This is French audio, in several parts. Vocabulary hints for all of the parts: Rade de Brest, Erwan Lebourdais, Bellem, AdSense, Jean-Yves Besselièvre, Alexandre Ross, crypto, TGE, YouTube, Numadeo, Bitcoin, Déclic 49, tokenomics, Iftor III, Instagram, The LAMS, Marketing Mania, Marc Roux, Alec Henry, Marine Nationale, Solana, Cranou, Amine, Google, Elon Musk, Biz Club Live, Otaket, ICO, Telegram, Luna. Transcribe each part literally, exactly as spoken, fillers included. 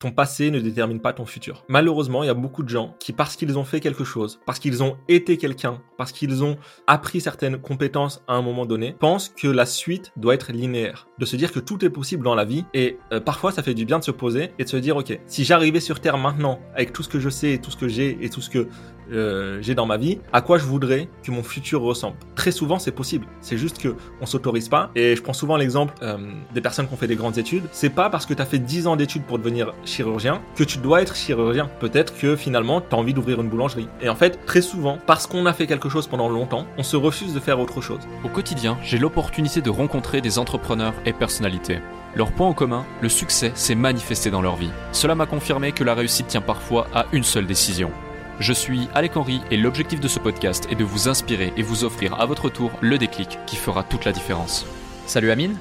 Ton passé ne détermine pas ton futur. Malheureusement, il y a beaucoup de gens qui, parce qu'ils ont fait quelque chose, parce qu'ils ont été quelqu'un, parce qu'ils ont appris certaines compétences à un moment donné, pensent que la suite doit être linéaire. De se dire que tout est possible dans la vie et euh, parfois ça fait du bien de se poser et de se dire « Ok, si j'arrivais sur Terre maintenant avec tout ce que je sais, tout ce que j'ai et tout ce que euh, j'ai dans ma vie, à quoi je voudrais que mon futur ressemble ?» Très souvent, c'est possible. C'est juste qu'on ne s'autorise pas. Et je prends souvent l'exemple euh, des personnes qui ont fait des grandes études. C'est pas parce que tu as fait dix ans d'études pour devenir chirurgien que tu dois être chirurgien. Peut-être que finalement tu as envie d'ouvrir une boulangerie. Et en fait, très souvent, parce qu'on a fait quelque chose pendant longtemps, on se refuse de faire autre chose. Au quotidien, j'ai l'opportunité de rencontrer des entrepreneurs et personnalités. Leur point en commun, le succès s'est manifesté dans leur vie. Cela m'a confirmé que la réussite tient parfois à une seule décision. Je suis Alec Henry et l'objectif de ce podcast est de vous inspirer et vous offrir à votre tour le déclic qui fera toute la différence. Salut Amine.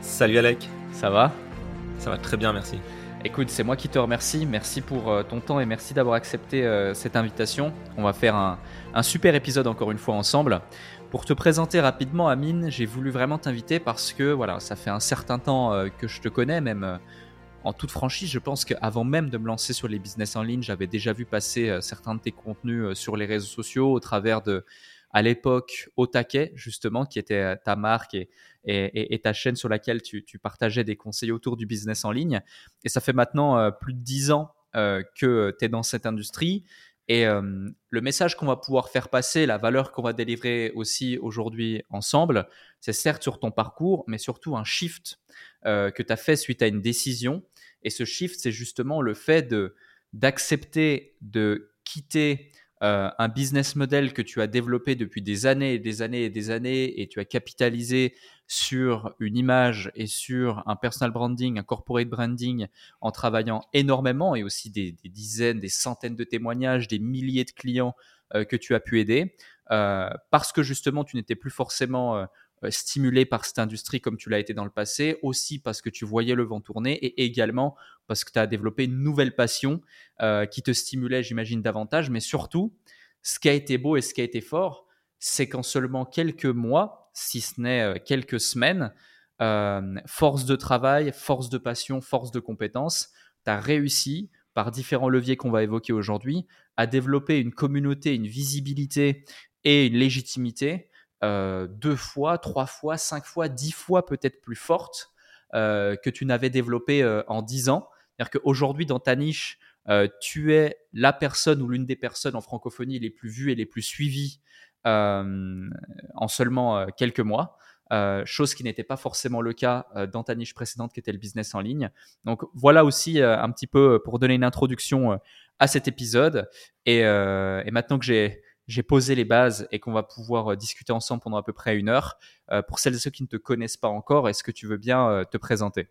Salut Alec. Ça va ? Ça va très bien, merci. Écoute, c'est moi qui te remercie, merci pour ton temps et merci d'avoir accepté euh, cette invitation. On va faire un, un super épisode encore une fois ensemble. Pour te présenter rapidement Amine, j'ai voulu vraiment t'inviter parce que voilà, ça fait un certain temps euh, que je te connais, même euh, en toute franchise. Je pense qu'avant même de me lancer sur les business en ligne, j'avais déjà vu passer euh, certains de tes contenus euh, sur les réseaux sociaux au travers de, à l'époque, Otaket justement, qui était ta marque et Et, et, et ta chaîne sur laquelle tu, tu partageais des conseils autour du business en ligne. Et ça fait maintenant euh, plus de dix ans euh, que tu es dans cette industrie. Et euh, le message qu'on va pouvoir faire passer, la valeur qu'on va délivrer aussi aujourd'hui ensemble, c'est certes sur ton parcours, mais surtout un shift euh, que tu as fait suite à une décision. Et ce shift, c'est justement le fait de, d'accepter de quitter Euh, un business model que tu as développé depuis des années et des années et des années et tu as capitalisé sur une image et sur un personal branding, un corporate branding en travaillant énormément et aussi des, des dizaines, des centaines de témoignages, des milliers de clients euh, que tu as pu aider euh, parce que justement tu n'étais plus forcément euh, stimulé par cette industrie comme tu l'as été dans le passé, aussi parce que tu voyais le vent tourner et également parce que tu as développé une nouvelle passion euh, qui te stimulait, j'imagine, davantage. Mais surtout, ce qui a été beau et ce qui a été fort, c'est qu'en seulement quelques mois, si ce n'est quelques semaines, euh, force de travail, force de passion, force de compétence, tu as réussi, par différents leviers qu'on va évoquer aujourd'hui, à développer une communauté, une visibilité et une légitimité Euh, deux fois, trois fois, cinq fois, dix fois peut-être plus forte euh, que tu n'avais développée euh, en dix ans. C'est-à-dire qu'aujourd'hui, dans ta niche, euh, tu es la personne ou l'une des personnes en francophonie les plus vues et les plus suivies euh, en seulement euh, quelques mois. Euh, chose qui n'était pas forcément le cas euh, dans ta niche précédente qui était le business en ligne. Donc voilà aussi euh, un petit peu pour donner une introduction euh, à cet épisode. Et, euh, et maintenant que j'ai... j'ai posé les bases et qu'on va pouvoir discuter ensemble pendant à peu près une heure. Euh, pour celles et ceux qui ne te connaissent pas encore, est-ce que tu veux bien euh, te présenter ?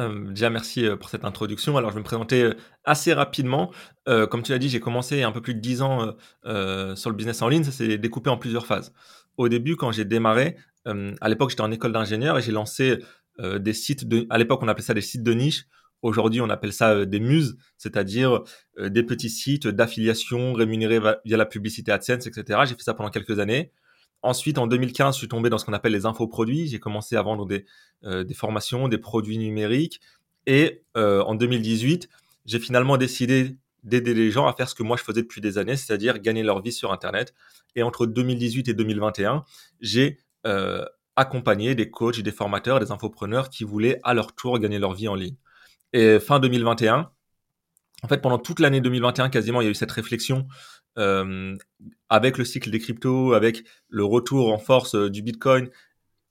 Euh, déjà, merci pour cette introduction. Alors, je vais me présenter assez rapidement. Euh, comme tu l'as dit, j'ai commencé un peu plus de dix ans euh, euh, sur le business en ligne. Ça s'est découpé en plusieurs phases. Au début, quand j'ai démarré, euh, à l'époque, j'étais en école d'ingénieur et j'ai lancé euh, des sites de... À l'époque, on appelait ça des sites de niche. Aujourd'hui, on appelle ça des muses, c'est-à-dire des petits sites d'affiliation rémunérés via la publicité AdSense, et cetera. J'ai fait ça pendant quelques années. Ensuite, en deux mille quinze, je suis tombé dans ce qu'on appelle les infoproduits. J'ai commencé à vendre des, euh, des formations, des produits numériques. Et euh, en deux mille dix-huit, j'ai finalement décidé d'aider les gens à faire ce que moi je faisais depuis des années, c'est-à-dire gagner leur vie sur Internet. Et entre deux mille dix-huit et deux mille vingt et un, j'ai euh, accompagné des coachs, des formateurs, des infopreneurs qui voulaient à leur tour gagner leur vie en ligne. Et fin deux mille vingt et un, en fait, pendant toute l'année deux mille vingt et un, quasiment, il y a eu cette réflexion euh, avec le cycle des cryptos, avec le retour en force euh, du Bitcoin.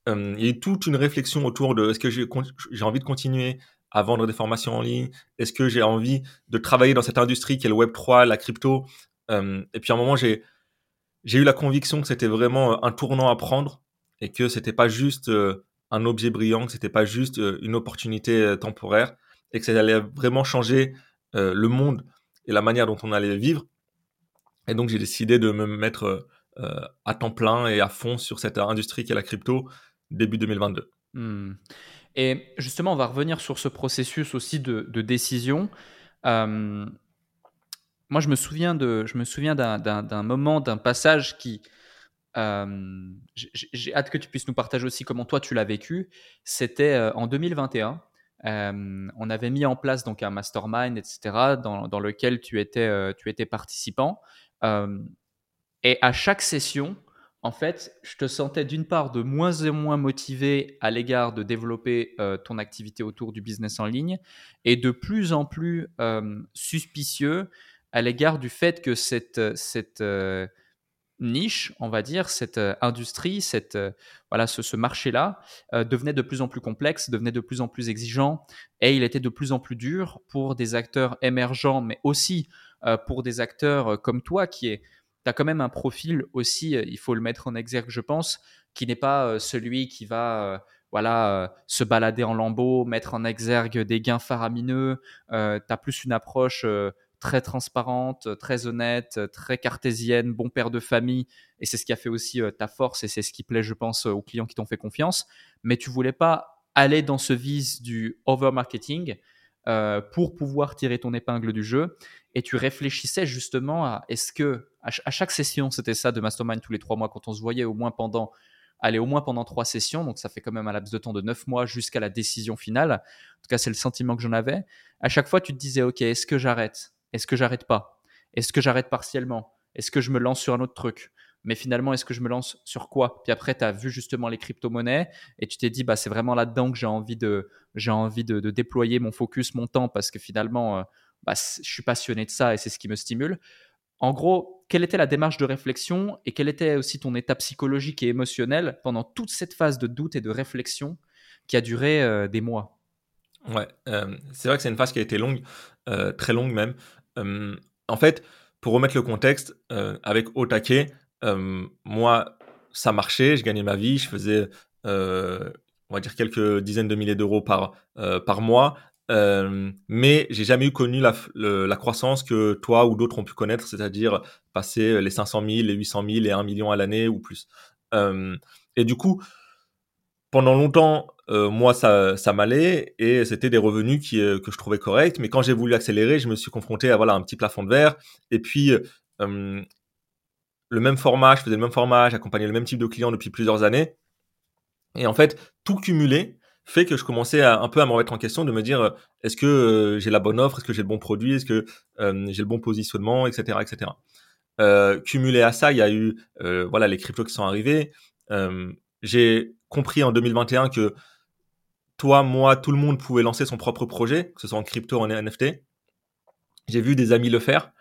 Euh, il y a eu toute une réflexion autour de est-ce que j'ai, j'ai envie de continuer à vendre des formations en ligne ? Est-ce que j'ai envie de travailler dans cette industrie qui est le web trois, la crypto ? euh, Et puis à un moment, j'ai, j'ai eu la conviction que c'était vraiment un tournant à prendre et que c'était pas juste euh, un objet brillant, que c'était pas juste euh, une opportunité euh, temporaire, et que ça allait vraiment changer euh, le monde et la manière dont on allait vivre. Et donc, j'ai décidé de me mettre euh, à temps plein et à fond sur cette industrie qui est la crypto début deux mille vingt-deux. Mmh. Et justement, on va revenir sur ce processus aussi de, de décision. Euh, moi, je me souviens, de, je me souviens d'un, d'un, d'un moment, d'un passage qui... Euh, j'ai, j'ai hâte que tu puisses nous partager aussi comment toi, tu l'as vécu. C'était euh, en deux mille vingt et un. Euh, on avait mis en place donc un mastermind, et cetera, dans, dans lequel tu étais, euh, tu étais participant. Euh, et à chaque session, en fait, je te sentais d'une part de moins et moins motivé à l'égard de développer euh, ton activité autour du business en ligne et de plus en plus euh, suspicieux à l'égard du fait que cette, cette euh, niche, on va dire, cette euh, industrie, cette, euh, voilà, ce, ce marché-là euh, devenait de plus en plus complexe, devenait de plus en plus exigeant et il était de plus en plus dur pour des acteurs émergents, mais aussi euh, pour des acteurs euh, comme toi qui est tu as quand même un profil aussi, il faut le mettre en exergue, je pense, qui n'est pas celui qui va euh, voilà, euh, se balader en lambeaux, mettre en exergue des gains faramineux. Euh, tu as plus une approche euh, très transparente, très honnête, très cartésienne, bon père de famille. Et c'est ce qui a fait aussi euh, ta force et c'est ce qui plaît, je pense, aux clients qui t'ont fait confiance. Mais tu ne voulais pas aller dans ce vice du over-marketing euh, pour pouvoir tirer ton épingle du jeu. Et tu réfléchissais justement à est-ce que, à chaque session, c'était ça de mastermind tous les trois mois, quand on se voyait au moins pendant, allez, au moins pendant trois sessions, donc ça fait quand même un laps de temps de neuf mois jusqu'à la décision finale. En tout cas, c'est le sentiment que j'en avais. À chaque fois, tu te disais, OK, est-ce que j'arrête ? Est-ce que j'arrête pas ? Est-ce que j'arrête partiellement ? Est-ce que je me lance sur un autre truc ? Mais finalement, est-ce que je me lance sur quoi ? Puis après, tu as vu justement les crypto-monnaies et tu t'es dit, bah, c'est vraiment là-dedans que j'ai envie de, j'ai envie de, de déployer mon focus, mon temps, parce que finalement, euh, bah, je suis passionné de ça et c'est ce qui me stimule. En gros, quelle était la démarche de réflexion et quel était aussi ton état psychologique et émotionnel pendant toute cette phase de doute et de réflexion qui a duré euh, des mois ? Ouais, euh, c'est vrai que c'est une phase qui a été longue, euh, très longue même. Euh, en fait, pour remettre le contexte, euh, avec Otaket, euh, moi, ça marchait, je gagnais ma vie, je faisais, euh, on va dire, quelques dizaines de milliers d'euros par, euh, par mois. Euh, mais j'ai jamais eu connu la, le, la croissance que toi ou d'autres ont pu connaître, c'est-à-dire passer les cinq cent mille, les huit cent mille, les un million à l'année ou plus. Euh, et du coup, pendant longtemps, euh, moi, ça, ça m'allait et c'était des revenus qui, euh, que je trouvais corrects. Mais quand j'ai voulu accélérer, je me suis confronté à voilà, un petit plafond de verre. Et puis, euh, le même format, je faisais le même format, j'accompagnais le même type de clients depuis plusieurs années. Et en fait, tout cumulé fait que je commençais à, un peu à me remettre en question, de me dire est-ce que euh, j'ai la bonne offre, est-ce que j'ai le bon produit, est-ce que euh, j'ai le bon positionnement, et cetera, et cetera. Euh, cumulé à ça, il y a eu euh, voilà les cryptos qui sont arrivés. Euh, j'ai compris en deux mille vingt et un que toi, moi, tout le monde pouvait lancer son propre projet, que ce soit en crypto, en N F T. J'ai vu des amis le faire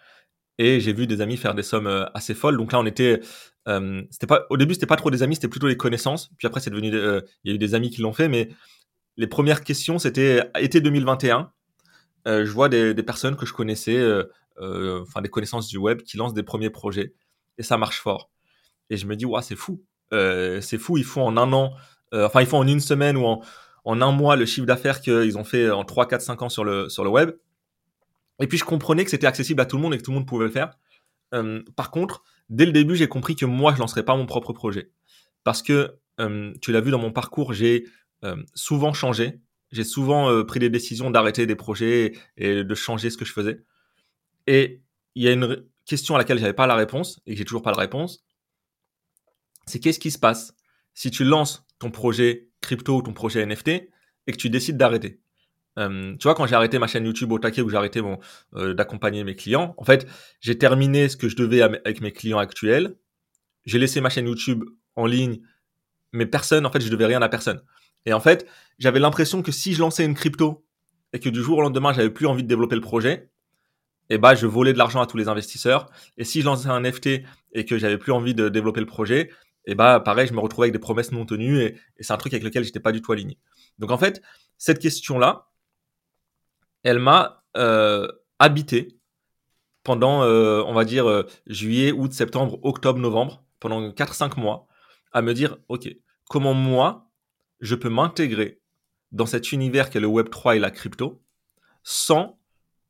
et j'ai vu des amis faire des sommes assez folles. Donc là, on était euh, c'était pas au début, c'était pas trop des amis, c'était plutôt des connaissances. Puis après, c'est devenu euh, il y a eu des amis qui l'ont fait, mais les premières questions, c'était été deux mille vingt et un. Euh, je vois des, des personnes que je connaissais, euh, euh, enfin des connaissances du web, qui lancent des premiers projets. Et ça marche fort. Et je me dis, ouais, c'est fou. Euh, c'est fou, ils font en un an, euh, enfin, ils font en une semaine ou en, en un mois le chiffre d'affaires qu'ils ont fait en trois, quatre, cinq ans sur le, sur le web. Et puis, je comprenais que c'était accessible à tout le monde et que tout le monde pouvait le faire. Euh, par contre, dès le début, j'ai compris que moi, je ne lancerais pas mon propre projet. Parce que, euh, tu l'as vu dans mon parcours, j'ai... Euh, souvent changé, j'ai souvent euh, pris des décisions d'arrêter des projets et, et de changer ce que je faisais. Et il y a une r- question à laquelle j'avais pas la réponse et que j'ai toujours pas la réponse, c'est qu'est-ce qui se passe si tu lances ton projet crypto ou ton projet N F T et que tu décides d'arrêter. Euh, tu vois, quand j'ai arrêté ma chaîne YouTube au taquet, où j'ai arrêté mon, euh, d'accompagner mes clients, en fait, j'ai terminé ce que je devais avec mes clients actuels, j'ai laissé ma chaîne YouTube en ligne, mais personne, en fait, je devais rien à personne. Et en fait, j'avais l'impression que si je lançais une crypto et que du jour au lendemain, j'avais plus envie de développer le projet, eh ben, je volais de l'argent à tous les investisseurs. Et si je lançais un N F T et que j'avais plus envie de développer le projet, eh ben, pareil, je me retrouvais avec des promesses non tenues et, et c'est un truc avec lequel j'étais pas du tout aligné. Donc, en fait, cette question-là, elle m'a euh, habité pendant, euh, on va dire, euh, juillet, août, septembre, octobre, novembre, pendant quatre à cinq mois, à me dire, OK, comment moi, je peux m'intégrer dans cet univers qu'est le web trois et la crypto sans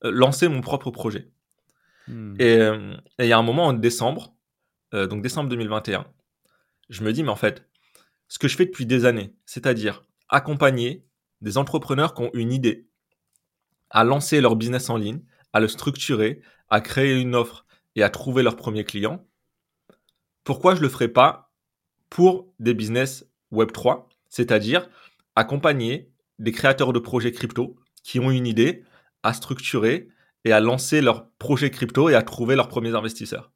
euh, lancer mon propre projet. Mmh. Et il euh, y a un moment en décembre, euh, donc décembre deux mille vingt et un, je me dis, mais en fait, ce que je fais depuis des années, c'est-à-dire accompagner des entrepreneurs qui ont une idée à lancer leur business en ligne, à le structurer, à créer une offre et à trouver leur premier client, pourquoi je ne le ferais pas pour des business web trois ? C'est-à-dire accompagner des créateurs de projets crypto qui ont une idée à structurer et à lancer leur projet crypto et à trouver leurs premiers investisseurs.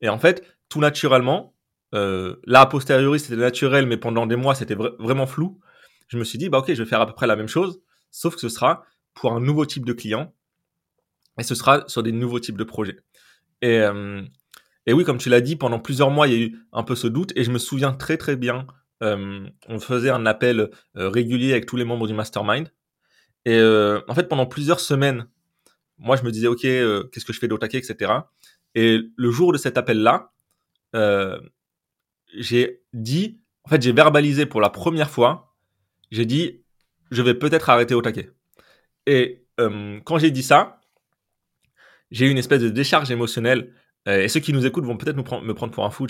Et en fait, tout naturellement, euh, là, a posteriori, c'était naturel, mais pendant des mois, c'était vra- vraiment flou. Je me suis dit, bah ok, je vais faire à peu près la même chose, sauf que ce sera pour un nouveau type de client et ce sera sur des nouveaux types de projets. Et, euh, et oui, comme tu l'as dit, pendant plusieurs mois, il y a eu un peu ce doute et je me souviens très très bien, euh, on faisait un appel euh, régulier avec tous les membres du mastermind et euh, en fait, pendant plusieurs semaines, moi, je me disais, ok, euh, qu'est-ce que je fais d'Otaket, et cetera. Et le jour de cet appel-là, euh, j'ai dit, en fait, j'ai verbalisé pour la première fois, j'ai dit, je vais peut-être arrêter Otaket. Et euh, quand j'ai dit ça, j'ai eu une espèce de décharge émotionnelle. Euh, et ceux qui nous écoutent vont peut-être nous pre- me prendre pour un fou.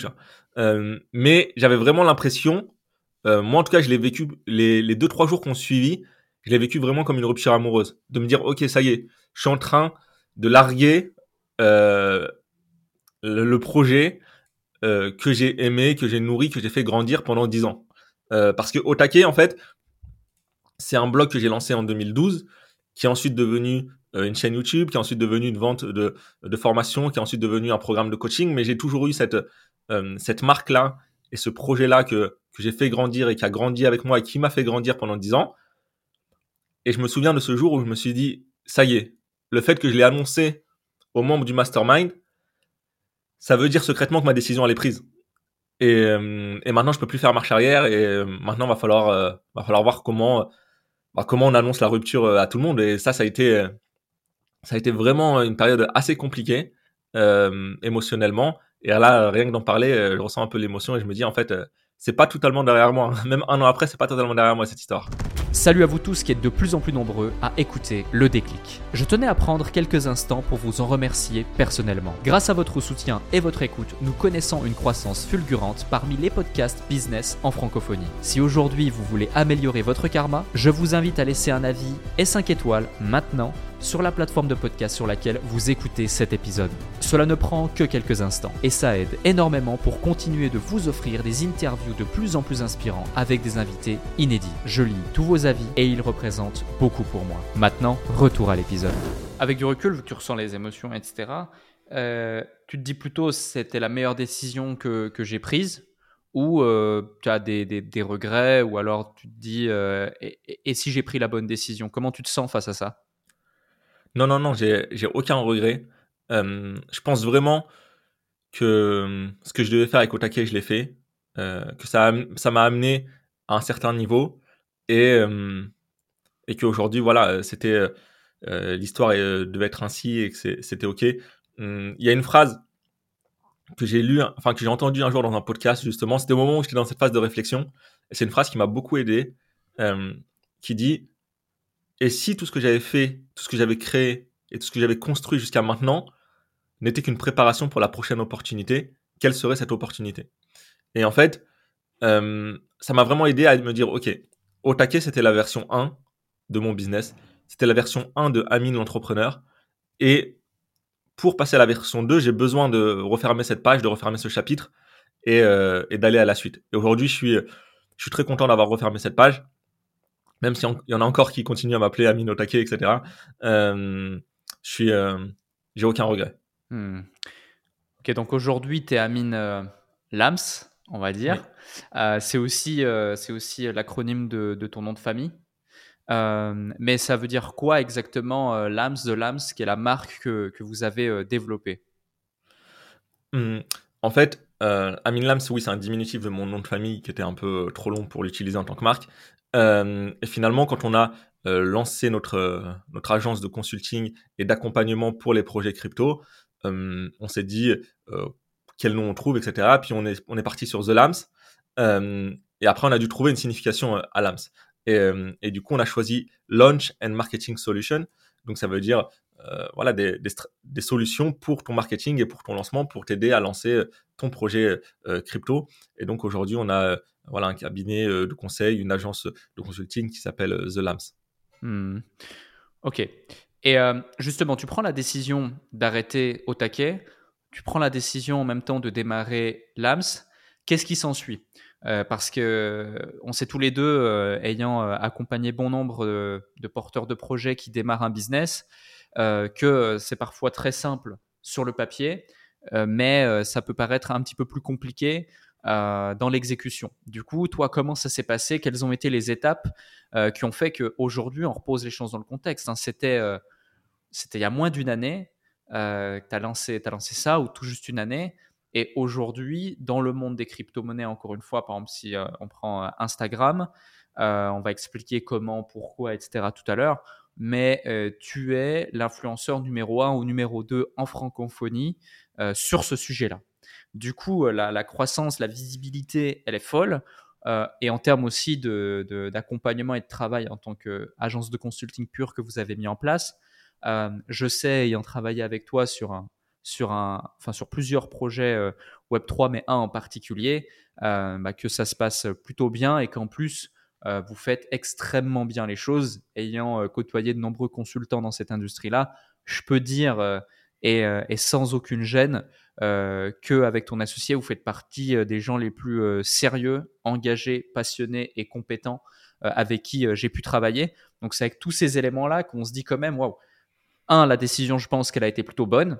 Euh, mais j'avais vraiment l'impression, euh, moi en tout cas, je l'ai vécu, les, les deux, trois jours qu'on suivit, je l'ai vécu vraiment comme une rupture amoureuse. De me dire, ok, ça y est, je suis en train de larguer euh, le, le projet euh, que j'ai aimé, que j'ai nourri, que j'ai fait grandir pendant dix ans. Euh, parce que Otaket, en fait, c'est un blog que j'ai lancé en deux mille douze, qui est ensuite devenu euh, une chaîne YouTube, qui est ensuite devenu une vente de, de formation, qui est ensuite devenu un programme de coaching. Mais j'ai toujours eu cette, euh, cette marque-là et ce projet-là que, que j'ai fait grandir et qui a grandi avec moi et qui m'a fait grandir pendant dix ans. Et je me souviens de ce jour où je me suis dit, ça y est, le fait que je l'ai annoncé aux membres du mastermind, ça veut dire secrètement que ma décision, elle est prise. Et, et maintenant, je ne peux plus faire marche arrière. Et maintenant, il va falloir, euh, va falloir voir comment, bah, comment on annonce la rupture à tout le monde. Et ça, ça a été, ça a été vraiment une période assez compliquée euh, émotionnellement. Et là, rien que d'en parler, je ressens un peu l'émotion et je me dis, en fait, c'est pas totalement derrière moi. Même un an après, c'est pas totalement derrière moi cette histoire. Salut à vous tous qui êtes de plus en plus nombreux à écouter Le Déclic. Je tenais à prendre quelques instants pour vous en remercier personnellement. Grâce à votre soutien et votre écoute, nous connaissons une croissance fulgurante parmi les podcasts business en francophonie. Si aujourd'hui vous voulez améliorer votre karma, je vous invite à laisser un avis et cinq étoiles maintenant sur la plateforme de podcast sur laquelle vous écoutez cet épisode. Cela ne prend que quelques instants et ça aide énormément pour continuer de vous offrir des interviews de plus en plus inspirants avec des invités inédits. Je lis tous vos avis et ils représentent beaucoup pour moi. Maintenant, retour à l'épisode. Avec du recul, tu ressens les émotions, et cetera. Euh, tu te dis plutôt c'était la meilleure décision que, que j'ai prise ou euh, tu as des, des, des regrets ou alors tu te dis euh, et, et si j'ai pris la bonne décision? Comment tu te sens face à ça? Non, non, non, j'ai, j'ai aucun regret. Euh, je pense vraiment que ce que je devais faire avec Otaket, je l'ai fait, euh, que ça, ça m'a amené à un certain niveau et, euh, et qu'aujourd'hui, voilà, c'était, euh, l'histoire euh, devait être ainsi et que c'est, c'était OK. Euh, il y a une phrase que j'ai lue, enfin, que j'ai entendue un jour dans un podcast, justement. C'était au moment où j'étais dans cette phase de réflexion. Et c'est une phrase qui m'a beaucoup aidé, euh, qui dit... Et si tout ce que j'avais fait, tout ce que j'avais créé et tout ce que j'avais construit jusqu'à maintenant n'était qu'une préparation pour la prochaine opportunité, quelle serait cette opportunité? Et en fait, euh, ça m'a vraiment aidé à me dire, ok, Otaket, c'était la version un de mon business, c'était la version un de Amine, l'entrepreneur. Et pour passer à la version deux, j'ai besoin de refermer cette page, de refermer ce chapitre et, euh, et d'aller à la suite. Et aujourd'hui, je suis, je suis très content d'avoir refermé cette page. Même s'il y en a encore qui continuent à m'appeler Amine Otaket, et cetera. Euh, je suis, euh, j'ai aucun regret. Hmm. Ok, donc aujourd'hui, tu es Amine euh, Lams, on va dire. Oui. Euh, c'est aussi, euh, c'est aussi l'acronyme de, de ton nom de famille. Euh, mais ça veut dire quoi exactement euh, Lams, The Lams, qui est la marque que, que vous avez euh, développée? hmm. En fait, euh, Amine Lams, oui, c'est un diminutif de mon nom de famille qui était un peu trop long pour l'utiliser en tant que marque. Euh, et finalement, quand on a euh, lancé notre, euh, notre agence de consulting et d'accompagnement pour les projets crypto, euh, on s'est dit euh, quel nom on trouve, et cetera. Puis on est, on est parti sur The Lams. Euh, et après, on a dû trouver une signification euh, à Lams. Et, euh, et du coup, on a choisi Launch and Marketing Solution. Donc, ça veut dire euh, voilà, des, des, des solutions pour ton marketing et pour ton lancement, pour t'aider à lancer ton projet euh, crypto. Et donc, aujourd'hui, on a... Voilà, un cabinet de conseil, une agence de consulting qui s'appelle The Lams. Hmm. Ok. Et euh, justement, tu prends la décision d'arrêter Otaket, tu prends la décision en même temps de démarrer Lams. Qu'est-ce qui s'ensuit ? euh, parce qu'on sait tous les deux, euh, ayant accompagné bon nombre de, de porteurs de projets qui démarrent un business, euh, que c'est parfois très simple sur le papier, euh, mais euh, ça peut paraître un petit peu plus compliqué Euh, dans l'exécution. Du coup, toi, comment ça s'est passé? Quelles ont été les étapes euh, qui ont fait qu'aujourd'hui, on repose les choses dans le contexte, hein? C'était, euh, c'était il y a moins d'une année euh, que tu as lancé, t'as lancé ça, ou tout juste une année. Et aujourd'hui, dans le monde des crypto-monnaies, encore une fois, par exemple, si euh, on prend euh, Instagram, euh, on va expliquer comment, pourquoi, et cetera tout à l'heure. Mais euh, tu es l'influenceur numéro un ou numéro deux en francophonie euh, sur ce sujet-là. Du coup, la, la croissance, la visibilité, elle est folle. Euh, et en termes aussi de, de, d'accompagnement et de travail en tant qu'agence de consulting pure que vous avez mis en place, euh, je sais, ayant travaillé avec toi sur, un, sur, un, enfin, sur plusieurs projets euh, web trois, mais un en particulier, euh, bah, que ça se passe plutôt bien et qu'en plus, euh, vous faites extrêmement bien les choses. Ayant euh, côtoyé de nombreux consultants dans cette industrie-là, je peux dire... Euh, Et, et sans aucune gêne, euh, qu'avec ton associé, vous faites partie des gens les plus euh, sérieux, engagés, passionnés et compétents euh, avec qui euh, j'ai pu travailler. Donc, c'est avec tous ces éléments-là qu'on se dit quand même, waouh, un, la décision, je pense qu'elle a été plutôt bonne.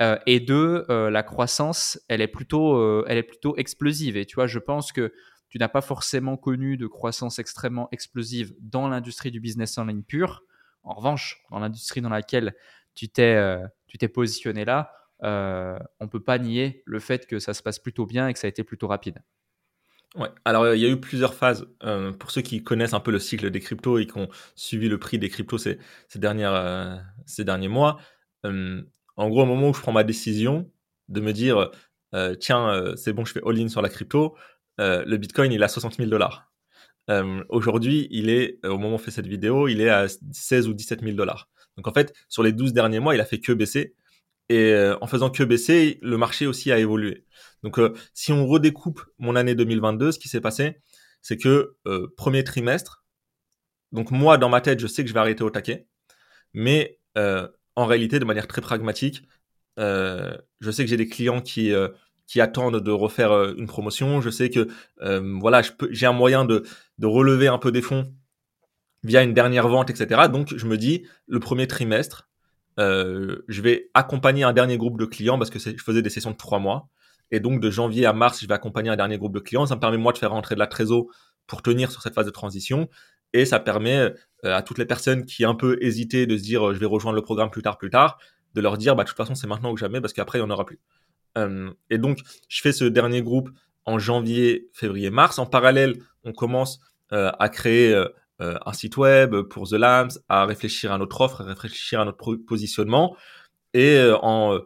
Euh, et deux, euh, la croissance, elle est, plutôt, euh, elle est plutôt explosive. Et tu vois, je pense que tu n'as pas forcément connu de croissance extrêmement explosive dans l'industrie du business en ligne pure. En revanche, dans l'industrie dans laquelle tu t'es... Euh, tu t'es positionné là, euh, on ne peut pas nier le fait que ça se passe plutôt bien et que ça a été plutôt rapide. Ouais. Alors, il y a eu plusieurs phases. Euh, pour ceux qui connaissent un peu le cycle des cryptos et qui ont suivi le prix des cryptos ces, ces, dernières, euh, ces derniers mois, euh, en gros, au moment où je prends ma décision de me dire euh, « Tiens, euh, c'est bon, je fais all-in sur la crypto euh, », le Bitcoin, il est à soixante mille dollars. Euh, aujourd'hui, il est, au moment où on fait cette vidéo, il est à seize ou dix-sept mille dollars. Donc en fait, sur les douze derniers mois, il a fait que baisser. Et euh, en faisant que baisser, le marché aussi a évolué. Donc euh, si on redécoupe mon année deux mille vingt-deux, ce qui s'est passé, c'est que euh, premier trimestre, donc moi, dans ma tête, je sais que je vais arrêter au taquet. Mais euh, en réalité, de manière très pragmatique, euh, je sais que j'ai des clients qui... Euh, qui attendent de refaire une promotion. Je sais que euh, voilà, je peux, j'ai un moyen de, de relever un peu des fonds via une dernière vente, et cetera. Donc, je me dis, le premier trimestre, euh, je vais accompagner un dernier groupe de clients parce que c'est, je faisais des sessions de trois mois. Et donc, de janvier à mars, je vais accompagner un dernier groupe de clients. Ça me permet, moi, de faire rentrer de la trésor pour tenir sur cette phase de transition. Et ça permet euh, à toutes les personnes qui un peu hésitaient de se dire, euh, je vais rejoindre le programme plus tard, plus tard, de leur dire, bah, de toute façon, c'est maintenant ou jamais parce qu'après, il n'y en aura plus. Euh, et donc, je fais ce dernier groupe en janvier, février, mars. En parallèle, on commence euh, à créer euh, un site web pour The LAMS, à réfléchir à notre offre, à réfléchir à notre positionnement. Et euh, en,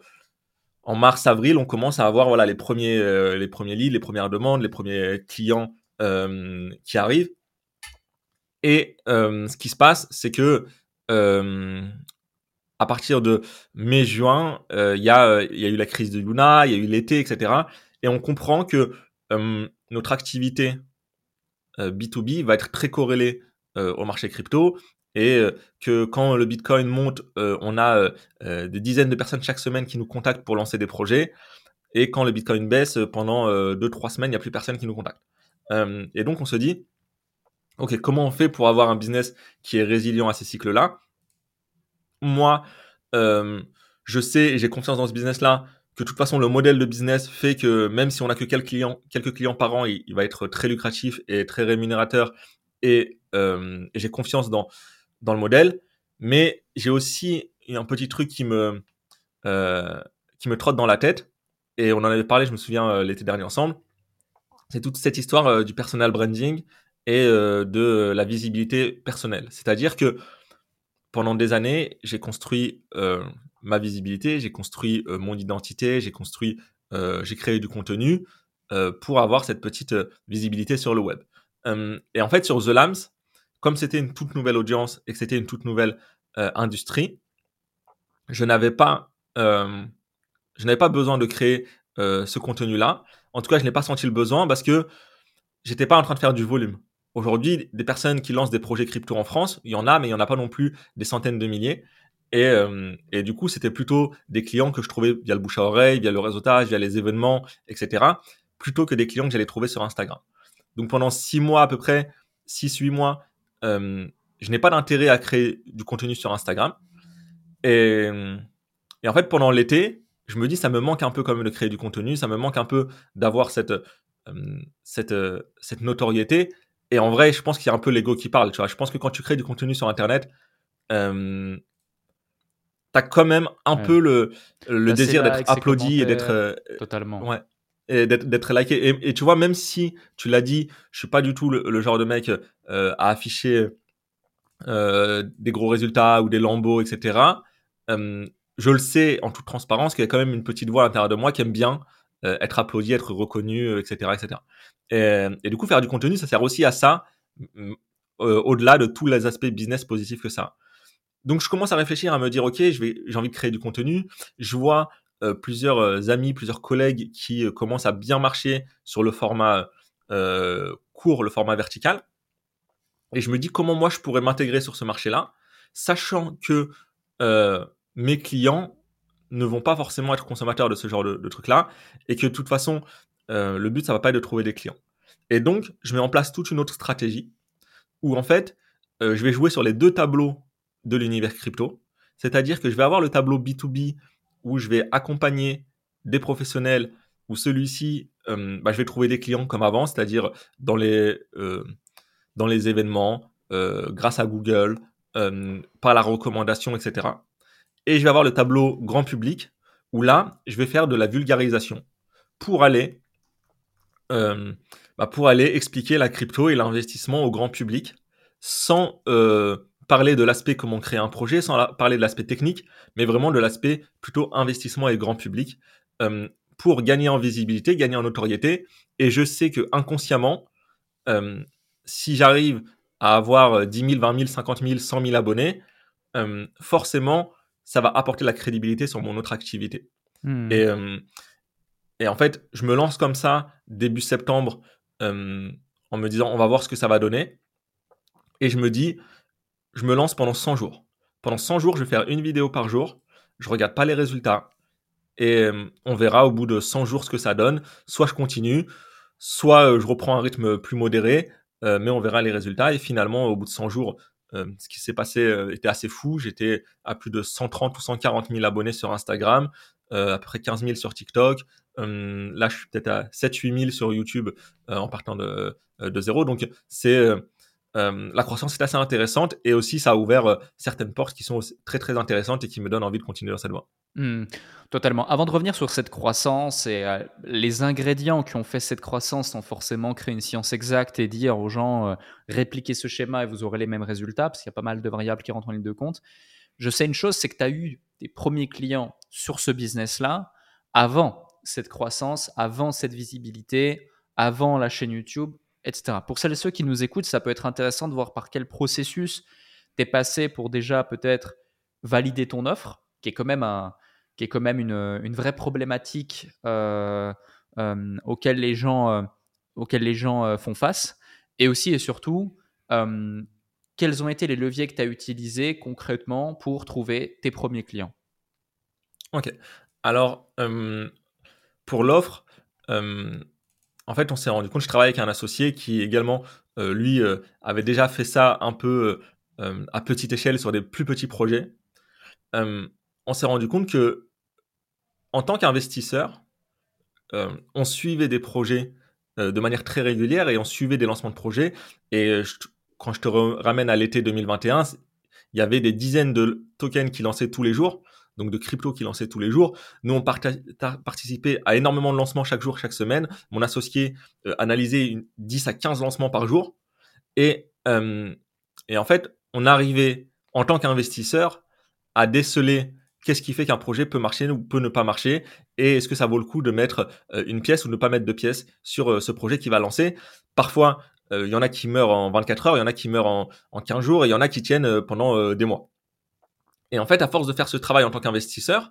en mars, avril, on commence à avoir voilà, les premiers, euh, les premiers leads, les premières demandes, les premiers clients euh, qui arrivent. Et euh, ce qui se passe, c'est que euh, à partir de mai-juin, il euh, y, euh, y a eu la crise de Luna, il y a eu l'été, et cetera. Et on comprend que euh, notre activité euh, B deux B va être très corrélée euh, au marché crypto et euh, que quand le Bitcoin monte, euh, on a euh, des dizaines de personnes chaque semaine qui nous contactent pour lancer des projets. Et quand le Bitcoin baisse, pendant euh, deux, trois semaines, il n'y a plus personne qui nous contacte. Euh, et donc, on se dit, OK, comment on fait pour avoir un business qui est résilient à ces cycles-là ? Moi, euh, je sais et j'ai confiance dans ce business-là que de toute façon, le modèle de business fait que même si on n'a que quelques clients, quelques clients par an, il, il va être très lucratif et très rémunérateur et, euh, et j'ai confiance dans, dans le modèle. Mais j'ai aussi un petit truc qui me, euh, qui me trotte dans la tête et on en avait parlé, je me souviens, l'été dernier ensemble. C'est toute cette histoire euh, du personal branding et euh, de la visibilité personnelle. C'est-à-dire que pendant des années, j'ai construit euh, ma visibilité, j'ai construit euh, mon identité, j'ai construit, euh, j'ai créé du contenu euh, pour avoir cette petite euh, visibilité sur le web. Euh, et en fait, sur The Lams, comme c'était une toute nouvelle audience et que c'était une toute nouvelle euh, industrie, je n'avais pas, euh, je n'avais pas besoin de créer euh, ce contenu-là. En tout cas, je n'ai pas senti le besoin parce que j'étais pas en train de faire du volume. Aujourd'hui, des personnes qui lancent des projets crypto en France, il y en a, mais il n'y en a pas non plus des centaines de milliers. Et, euh, et du coup, c'était plutôt des clients que je trouvais via le bouche à oreille, via le réseautage, via les événements, et cetera, plutôt que des clients que j'allais trouver sur Instagram. Donc pendant six mois à peu près, six huit mois, euh, je n'ai pas d'intérêt à créer du contenu sur Instagram. Et, et en fait, pendant l'été, je me dis, ça me manque un peu quand même de créer du contenu, ça me manque un peu d'avoir cette, euh, cette, euh, cette notoriété. Et en vrai, je pense qu'il y a un peu l'ego qui parle. Tu vois. Je pense que quand tu crées du contenu sur Internet, euh, tu as quand même un ouais. peu le, le désir d'être applaudi et d'être... Euh, totalement. Ouais. Et d'être, d'être liké. Et, et tu vois, même si tu l'as dit, je suis pas du tout le, le genre de mec euh, à afficher euh, des gros résultats ou des lambeaux, et cetera. Euh, je le sais en toute transparence qu'il y a quand même une petite voix à l'intérieur de moi qui aime bien euh, être applaudi, être reconnu, euh, et cetera, et cetera. Et, et du coup, faire du contenu, ça sert aussi à ça, euh, au-delà de tous les aspects business positifs que ça a. Donc, je commence à réfléchir, à me dire, ok, je vais, j'ai envie de créer du contenu. Je vois Euh, plusieurs euh, amis, plusieurs collègues qui euh, commencent à bien marcher sur le format euh, court, le format vertical. Et je me dis comment moi je pourrais m'intégrer sur ce marché-là, sachant que euh, mes clients ne vont pas forcément être consommateurs de ce genre de, de truc-là et que de toute façon, euh, le but, ça ne va pas être de trouver des clients. Et donc, je mets en place toute une autre stratégie où en fait, euh, je vais jouer sur les deux tableaux de l'univers crypto, c'est-à-dire que je vais avoir le tableau B deux B où je vais accompagner des professionnels, où celui-ci, euh, bah, je vais trouver des clients comme avant, c'est-à-dire dans les, euh, dans les événements, euh, grâce à Google, euh, par la recommandation, et cetera. Et je vais avoir le tableau grand public, où là, je vais faire de la vulgarisation pour aller, euh, bah, pour aller expliquer la crypto et l'investissement au grand public sans... Euh, parler de l'aspect comment créer un projet, sans parler de l'aspect technique, mais vraiment de l'aspect plutôt investissement et grand public euh, pour gagner en visibilité, gagner en notoriété. Et je sais que inconsciemment, euh, si j'arrive à avoir dix mille, vingt mille, cinquante mille, cent mille abonnés, euh, forcément, ça va apporter de la crédibilité sur mon autre activité. Mmh. Et, euh, et en fait, je me lance comme ça début septembre euh, en me disant on va voir ce que ça va donner. Et je me dis... Je me lance pendant cent jours. Pendant cent jours, je vais faire une vidéo par jour. Je ne regarde pas les résultats. Et on verra au bout de cent jours ce que ça donne. Soit je continue, soit je reprends un rythme plus modéré, euh, mais on verra les résultats. Et finalement, au bout de cent jours, euh, ce qui s'est passé euh, était assez fou. J'étais à plus de cent trente ou cent quarante mille abonnés sur Instagram, euh, à peu près quinze mille sur TikTok. Euh, là, je suis peut-être à sept à huit mille sur YouTube euh, en partant de, de zéro. Donc, c'est... Euh, Euh, la croissance est assez intéressante et aussi ça a ouvert euh, certaines portes qui sont très très intéressantes et qui me donnent envie de continuer dans cette voie. Mmh, totalement. Avant de revenir sur cette croissance et euh, les ingrédients qui ont fait cette croissance sans forcément créer une science exacte et dire aux gens euh, répliquez ce schéma et vous aurez les mêmes résultats parce qu'il y a pas mal de variables qui rentrent en ligne de compte. Je sais une chose, c'est que tu as eu des premiers clients sur ce business-là avant cette croissance, avant cette visibilité, avant la chaîne YouTube, et cetera. Pour celles et ceux qui nous écoutent, ça peut être intéressant de voir par quel processus tu es passé pour déjà peut-être valider ton offre, qui est quand même, un, qui est quand même une, une vraie problématique euh, euh, auquel les gens, euh, auquel les gens euh, font face. Et aussi et surtout, euh, quels ont été les leviers que tu as utilisés concrètement pour trouver tes premiers clients ? Ok. Alors, euh, pour l'offre... Euh... En fait, on s'est rendu compte, je travaille avec un associé qui également, euh, lui, euh, avait déjà fait ça un peu euh, à petite échelle sur des plus petits projets. Euh, on s'est rendu compte que, en tant qu'investisseur, euh, on suivait des projets euh, de manière très régulière et on suivait des lancements de projets. Et je, quand je te ramène à l'été deux mille vingt et un, il y avait des dizaines de tokens qui lançaient tous les jours, donc de crypto qui lançait tous les jours. Nous, on parta- participait à énormément de lancements chaque jour, chaque semaine. Mon associé euh, analysait une, dix à quinze lancements par jour. Et, euh, et en fait, on arrivait, en tant qu'investisseur, à déceler qu'est-ce qui fait qu'un projet peut marcher ou peut ne pas marcher, et est-ce que ça vaut le coup de mettre euh, une pièce ou de ne pas mettre de pièce sur euh, ce projet qui va lancer. Parfois, euh, il y en a qui meurent en vingt-quatre heures, il y en a qui meurent en, en quinze jours, et il y en a qui tiennent euh, pendant euh, des mois. Et en fait, à force de faire ce travail en tant qu'investisseur,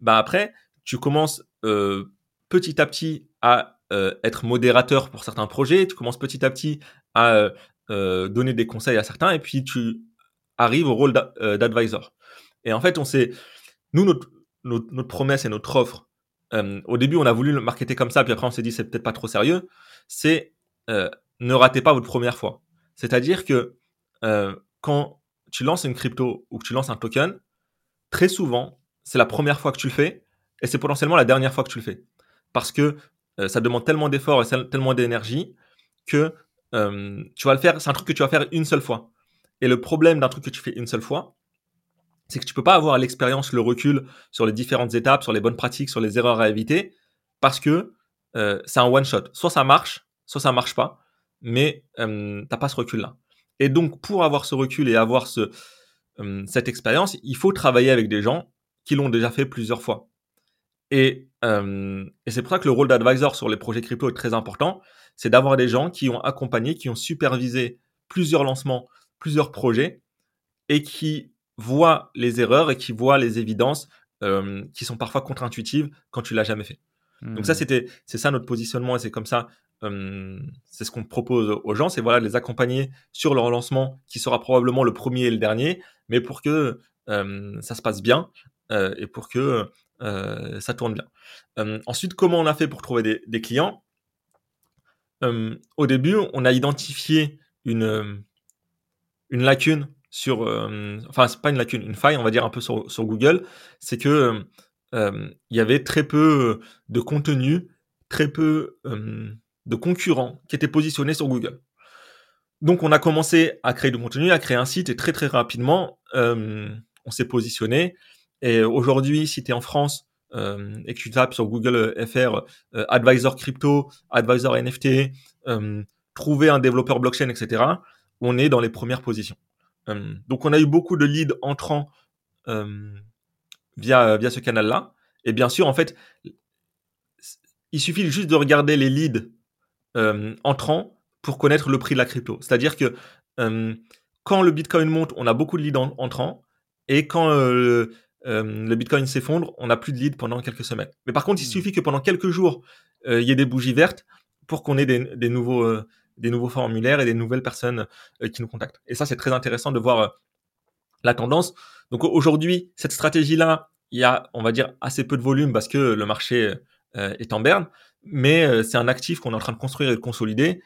bah après, tu commences euh, petit à petit à euh, être modérateur pour certains projets, tu commences petit à petit à euh, donner des conseils à certains, et puis tu arrives au rôle d'a- euh, d'advisor. Et en fait, on s'est, nous, notre, notre, notre promesse et notre offre, euh, au début, on a voulu le marketer comme ça, puis après, on s'est dit, c'est peut-être pas trop sérieux, c'est euh, ne ratez pas votre première fois. C'est-à-dire que euh, quand tu lances une crypto ou que tu lances un token, très souvent, c'est la première fois que tu le fais et c'est potentiellement la dernière fois que tu le fais. Parce que euh, ça demande tellement d'efforts et tellement d'énergie que euh, tu vas le faire, c'est un truc que tu vas faire une seule fois. Et le problème d'un truc que tu fais une seule fois, c'est que tu ne peux pas avoir l'expérience, le recul sur les différentes étapes, sur les bonnes pratiques, sur les erreurs à éviter, parce que euh, c'est un one-shot. Soit ça marche, soit ça ne marche pas, mais euh, tu n'as pas ce recul-là. Et donc, pour avoir ce recul et avoir ce, euh, cette expérience, il faut travailler avec des gens qui l'ont déjà fait plusieurs fois. Et, euh, et c'est pour ça que le rôle d'advisor sur les projets crypto est très important, c'est d'avoir des gens qui ont accompagné, qui ont supervisé plusieurs lancements, plusieurs projets, et qui voient les erreurs et qui voient les évidences euh, qui sont parfois contre-intuitives quand tu ne l'as jamais fait. Mmh. Donc ça, c'était, c'est ça notre positionnement et c'est comme ça, euh, c'est ce qu'on propose aux gens, c'est voilà, de les accompagner sur leur lancement qui sera probablement le premier et le dernier, mais pour que euh, ça se passe bien euh, et pour que euh, ça tourne bien. Euh, ensuite, comment on a fait pour trouver des, des clients ? euh, Au début, on a identifié une, une lacune sur, euh, enfin, c'est pas une lacune, une faille, on va dire un peu sur, sur Google, c'est que euh, il y avait très peu de contenu, très peu euh, de concurrents qui étaient positionnés sur Google. Donc, on a commencé à créer du contenu, à créer un site, et très, très rapidement, euh, on s'est positionné. Et aujourd'hui, si tu es en France euh, et que tu tapes sur Google F R euh, Advisor Crypto, Advisor N F T, euh, trouver un développeur blockchain, et cetera, on est dans les premières positions. Donc, on a eu beaucoup de leads entrants euh, via, via ce canal-là. Et bien sûr, en fait, il suffit juste de regarder les leads euh, entrants pour connaître le prix de la crypto. C'est-à-dire que euh, quand le Bitcoin monte, on a beaucoup de leads en, entrants. Et quand euh, euh, le Bitcoin s'effondre, on n'a plus de leads pendant quelques semaines. Mais par contre, il suffit que pendant quelques jours, il euh, y ait des bougies vertes pour qu'on ait des, des nouveaux... Euh, des nouveaux formulaires et des nouvelles personnes euh, qui nous contactent. Et ça, c'est très intéressant de voir euh, la tendance. Donc aujourd'hui, cette stratégie-là, il y a, on va dire, assez peu de volume parce que le marché euh, est en berne, mais euh, c'est un actif qu'on est en train de construire et de consolider.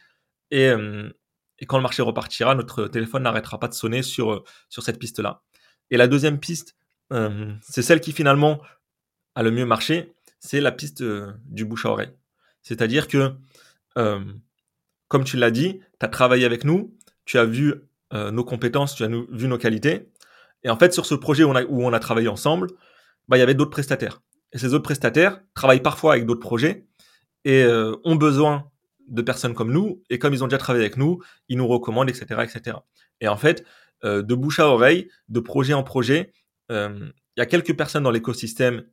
Et, euh, et quand le marché repartira, notre téléphone n'arrêtera pas de sonner sur, sur cette piste-là. Et la deuxième piste, euh, c'est celle qui finalement a le mieux marché, c'est la piste euh, du bouche à oreille. C'est-à-dire que euh, comme tu l'as dit, tu as travaillé avec nous, tu as vu euh, nos compétences, tu as nous, vu nos qualités. Et en fait, sur ce projet où on a, où on a travaillé ensemble, bah, il y avait d'autres prestataires. Et ces autres prestataires travaillent parfois avec d'autres projets et euh, ont besoin de personnes comme nous. Et comme ils ont déjà travaillé avec nous, ils nous recommandent, et cetera et cetera. Et en fait, euh, de bouche à oreille, de projet en projet, euh, il y a quelques personnes dans l'écosystème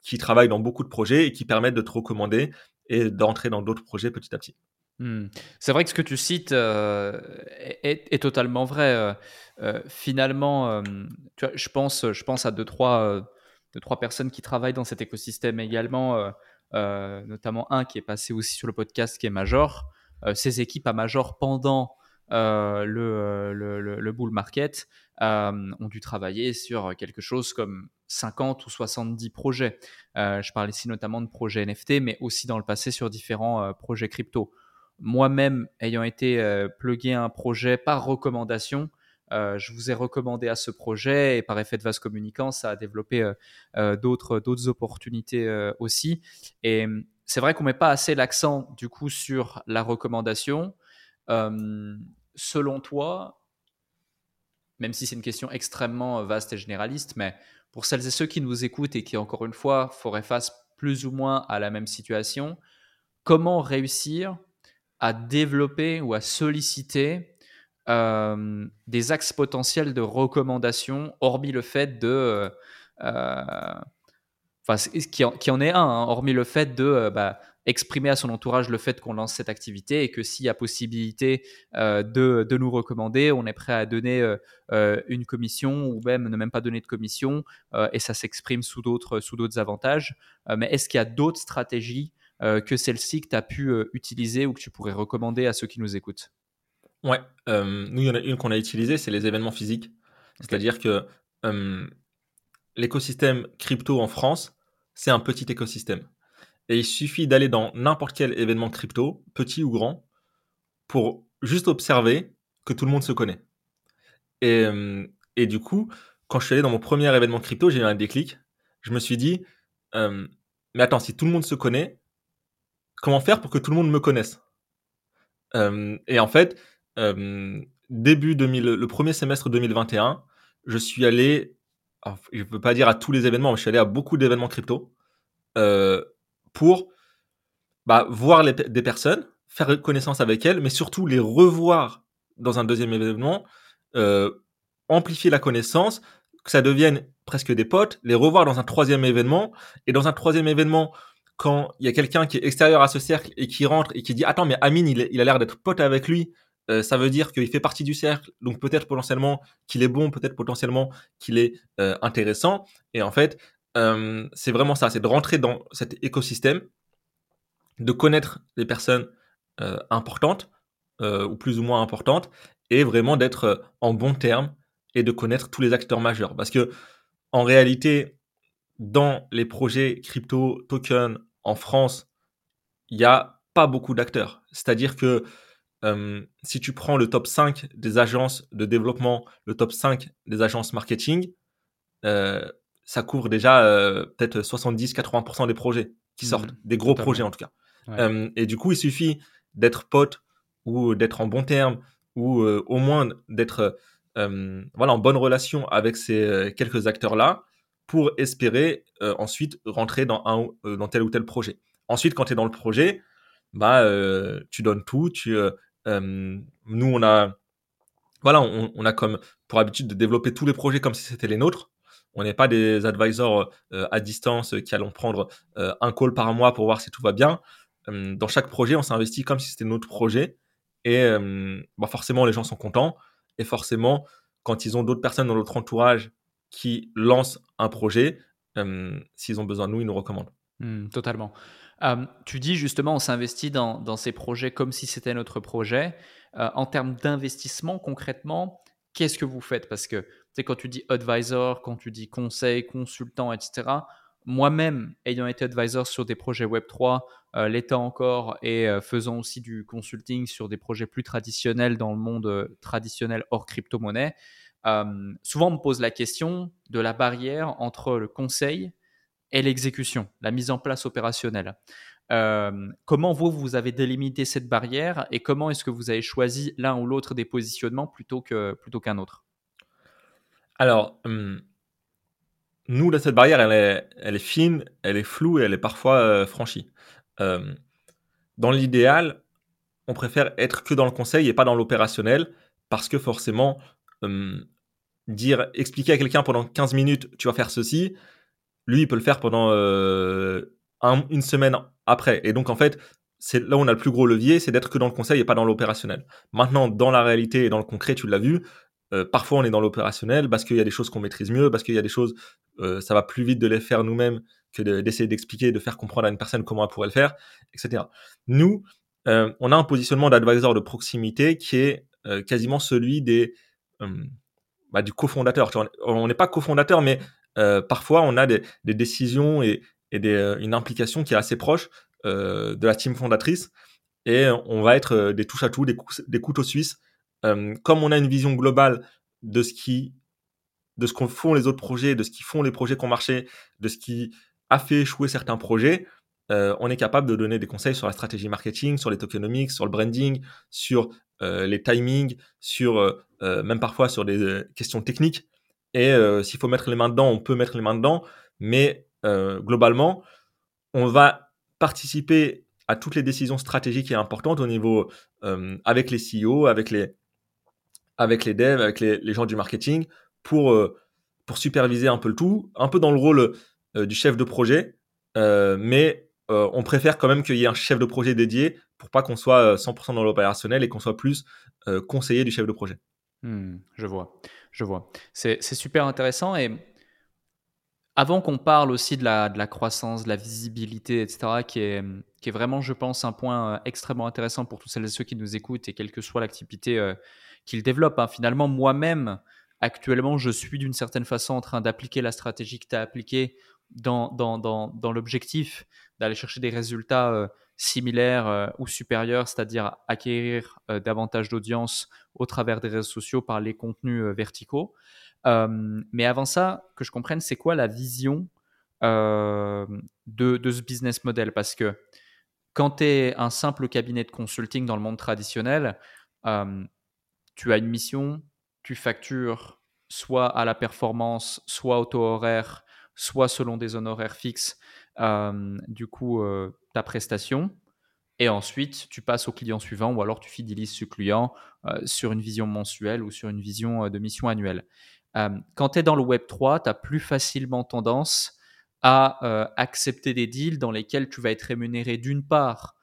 qui travaillent dans beaucoup de projets et qui permettent de te recommander et d'entrer dans d'autres projets petit à petit. Hmm. C'est vrai que ce que tu cites euh, est, est totalement vrai. Euh, euh, finalement, euh, tu vois, je pense, je pense à deux trois, euh, deux, trois personnes qui travaillent dans cet écosystème également, euh, euh, notamment un qui est passé aussi sur le podcast qui est Major. Euh, ses équipes à Major pendant euh, le, le, le, le bull market euh, ont dû travailler sur quelque chose comme cinquante ou soixante-dix projets. Euh, je parle ici notamment de projets N F T, mais aussi dans le passé sur différents euh, projets crypto. Moi-même, ayant été euh, plugué à un projet par recommandation, euh, je vous ai recommandé à ce projet et par effet de vase communicant, ça a développé euh, euh, d'autres, d'autres opportunités euh, aussi. Et c'est vrai qu'on ne met pas assez l'accent du coup sur la recommandation. Euh, selon toi, même si c'est une question extrêmement vaste et généraliste, mais pour celles et ceux qui nous écoutent et qui, encore une fois, feraient face plus ou moins à la même situation, comment réussir à développer ou à solliciter euh, des axes potentiels de recommandation, hormis le fait de... Euh, enfin, qui en, qui en est un, hein, hormis le fait de euh, bah, exprimer à son entourage le fait qu'on lance cette activité et que s'il y a possibilité euh, de, de nous recommander, on est prêt à donner euh, une commission ou même ne même pas donner de commission euh, et ça s'exprime sous d'autres, sous d'autres avantages. Euh, mais est-ce qu'il y a d'autres stratégies Euh, que celle-ci que tu as pu euh, utiliser ou que tu pourrais recommander à ceux qui nous écoutent? Ouais, euh, nous, il y en a une qu'on a utilisée, c'est les événements physiques. Okay. C'est-à-dire que euh, l'écosystème crypto en France, c'est un petit écosystème. Et il suffit d'aller dans n'importe quel événement crypto, petit ou grand, pour juste observé que tout le monde se connaît. Et, et du coup, quand je suis allé dans mon premier événement crypto, j'ai eu un déclic. Je me suis dit, euh, mais attends, si tout le monde se connaît, comment faire pour que tout le monde me connaisse ? euh, Et en fait, euh, début deux mille, le premier semestre deux mille vingt et un, je suis allé, alors, je ne peux pas dire à tous les événements, mais je suis allé à beaucoup d'événements crypto euh, pour bah, voir les, des personnes, faire connaissance avec elles, mais surtout les revoir dans un deuxième événement, euh, amplifier la connaissance, que ça devienne presque des potes, les revoir dans un troisième événement. Et dans un troisième événement, quand il y a quelqu'un qui est extérieur à ce cercle et qui rentre et qui dit « Attends, mais Amine, il, il a l'air d'être pote avec lui, euh, ça veut dire qu'il fait partie du cercle, donc peut-être potentiellement qu'il est bon, peut-être potentiellement qu'il est euh, intéressant. » Et en fait, euh, c'est vraiment ça, c'est de rentrer dans cet écosystème, de connaître les personnes euh, importantes, euh, ou plus ou moins importantes, et vraiment d'être euh, en bon terme et de connaître tous les acteurs majeurs. Parce que en réalité, dans les projets crypto, token en France, il n'y a pas beaucoup d'acteurs. C'est-à-dire que euh, si tu prends le top cinq des agences de développement, le top cinq des agences marketing, euh, ça couvre déjà euh, peut-être soixante-dix à quatre-vingts pour cent des projets qui sortent, mmh, des gros totalement. Projets en tout cas. Ouais. Euh, et du coup, il suffit d'être pote ou d'être en bon terme ou euh, au moins d'être... Euh, Euh, voilà, en bonne relation avec ces euh, quelques acteurs-là pour espérer euh, ensuite rentrer dans, un, euh, dans tel ou tel projet. Ensuite, quand tu es dans le projet, bah, euh, tu donnes tout. Tu, euh, euh, nous, on a, voilà, on, on a comme pour habitude de développer tous les projets comme si c'était les nôtres. On n'est pas des advisors euh, à distance qui allons prendre euh, un call par mois pour voir si tout va bien. Euh, dans chaque projet, on s'investit comme si c'était notre projet. Et euh, bah, forcément, les gens sont contents. Et forcément, quand ils ont d'autres personnes dans notre entourage qui lancent un projet, euh, s'ils ont besoin de nous, ils nous recommandent. Mmh, totalement. Euh, tu dis justement, on s'investit dans, dans ces projets comme si c'était notre projet. Euh, en termes d'investissement, concrètement, qu'est-ce que vous faites ? Parce que tu sais, quand tu dis advisor, quand tu dis conseil, consultant, et cetera, moi-même, ayant été advisor sur des projets web trois, euh, l'état encore, et euh, faisant aussi du consulting sur des projets plus traditionnels dans le monde euh, traditionnel hors crypto-monnaie, euh, souvent on me pose la question de la barrière entre le conseil et l'exécution, la mise en place opérationnelle. Euh, comment vous, vous avez délimité cette barrière et comment est-ce que vous avez choisi l'un ou l'autre des positionnements plutôt, que, plutôt qu'un autre ? Alors... Hum... Nous, là, cette barrière, elle est, elle est fine, elle est floue et elle est parfois euh, franchie. Euh, dans l'idéal, on préfère être que dans le conseil et pas dans l'opérationnel parce que forcément, euh, dire, expliquer à quelqu'un pendant quinze minutes, tu vas faire ceci, lui, il peut le faire pendant euh, un, une semaine après. Et donc, en fait, c'est là où on a le plus gros levier, c'est d'être que dans le conseil et pas dans l'opérationnel. Maintenant, dans la réalité et dans le concret, tu l'as vu, Euh, parfois on est dans l'opérationnel parce qu'il y a des choses qu'on maîtrise mieux, parce qu'il y a des choses, euh, ça va plus vite de les faire nous-mêmes que de, d'essayer d'expliquer, de faire comprendre à une personne comment elle pourrait le faire, et cetera. Nous, euh, on a un positionnement d'advisor de proximité qui est euh, quasiment celui des, euh, bah, du cofondateur. On n'est pas cofondateur, mais euh, parfois on a des, des décisions et, et des, euh, une implication qui est assez proche euh, de la team fondatrice et on va être euh, des touches à tout, des, cou- des couteaux suisses. Euh, comme on a une vision globale de ce qui, de ce qu'on font les autres projets, de ce qui font les projets qui ont marché, de ce qui a fait échouer certains projets, euh, on est capable de donner des conseils sur la stratégie marketing, sur les tokenomics, sur le branding, sur euh, les timings, sur euh, même parfois sur des euh, questions techniques. Et euh, s'il faut mettre les mains dedans, on peut mettre les mains dedans. Mais euh, globalement, on va participer à toutes les décisions stratégiques et importantes au niveau euh, avec les C E O, avec les avec les devs, avec les, les gens du marketing, pour, euh, pour superviser un peu le tout, un peu dans le rôle euh, du chef de projet, euh, mais euh, on préfère quand même qu'il y ait un chef de projet dédié pour pas qu'on soit cent pour cent dans l'opérationnel et qu'on soit plus euh, conseiller du chef de projet. Hmm, je vois, je vois. C'est, c'est super intéressant et avant qu'on parle aussi de la, de la croissance, de la visibilité, et cetera, qui est, qui est vraiment, je pense, un point extrêmement intéressant pour tous celles et ceux qui nous écoutent et quelle que soit l'activité euh, qu'ils développent. Hein. Finalement, moi-même, actuellement, je suis d'une certaine façon en train d'appliquer la stratégie que tu as appliquée dans, dans, dans, dans l'objectif d'aller chercher des résultats euh, similaire euh, ou supérieur, c'est-à-dire acquérir euh, davantage d'audience au travers des réseaux sociaux par les contenus euh, verticaux. Euh, mais avant ça, que je comprenne, c'est quoi la vision euh, de, de ce business model? Parce que quand tu es un simple cabinet de consulting dans le monde traditionnel, euh, tu as une mission, tu factures soit à la performance, soit au taux horaire, soit selon des honoraires fixes, euh, du coup, euh, ta prestation. Et ensuite, tu passes au client suivant ou alors tu fidélises ce client euh, sur une vision mensuelle ou sur une vision euh, de mission annuelle. Euh, quand tu es dans le web trois, tu as plus facilement tendance à euh, accepter des deals dans lesquels tu vas être rémunéré d'une part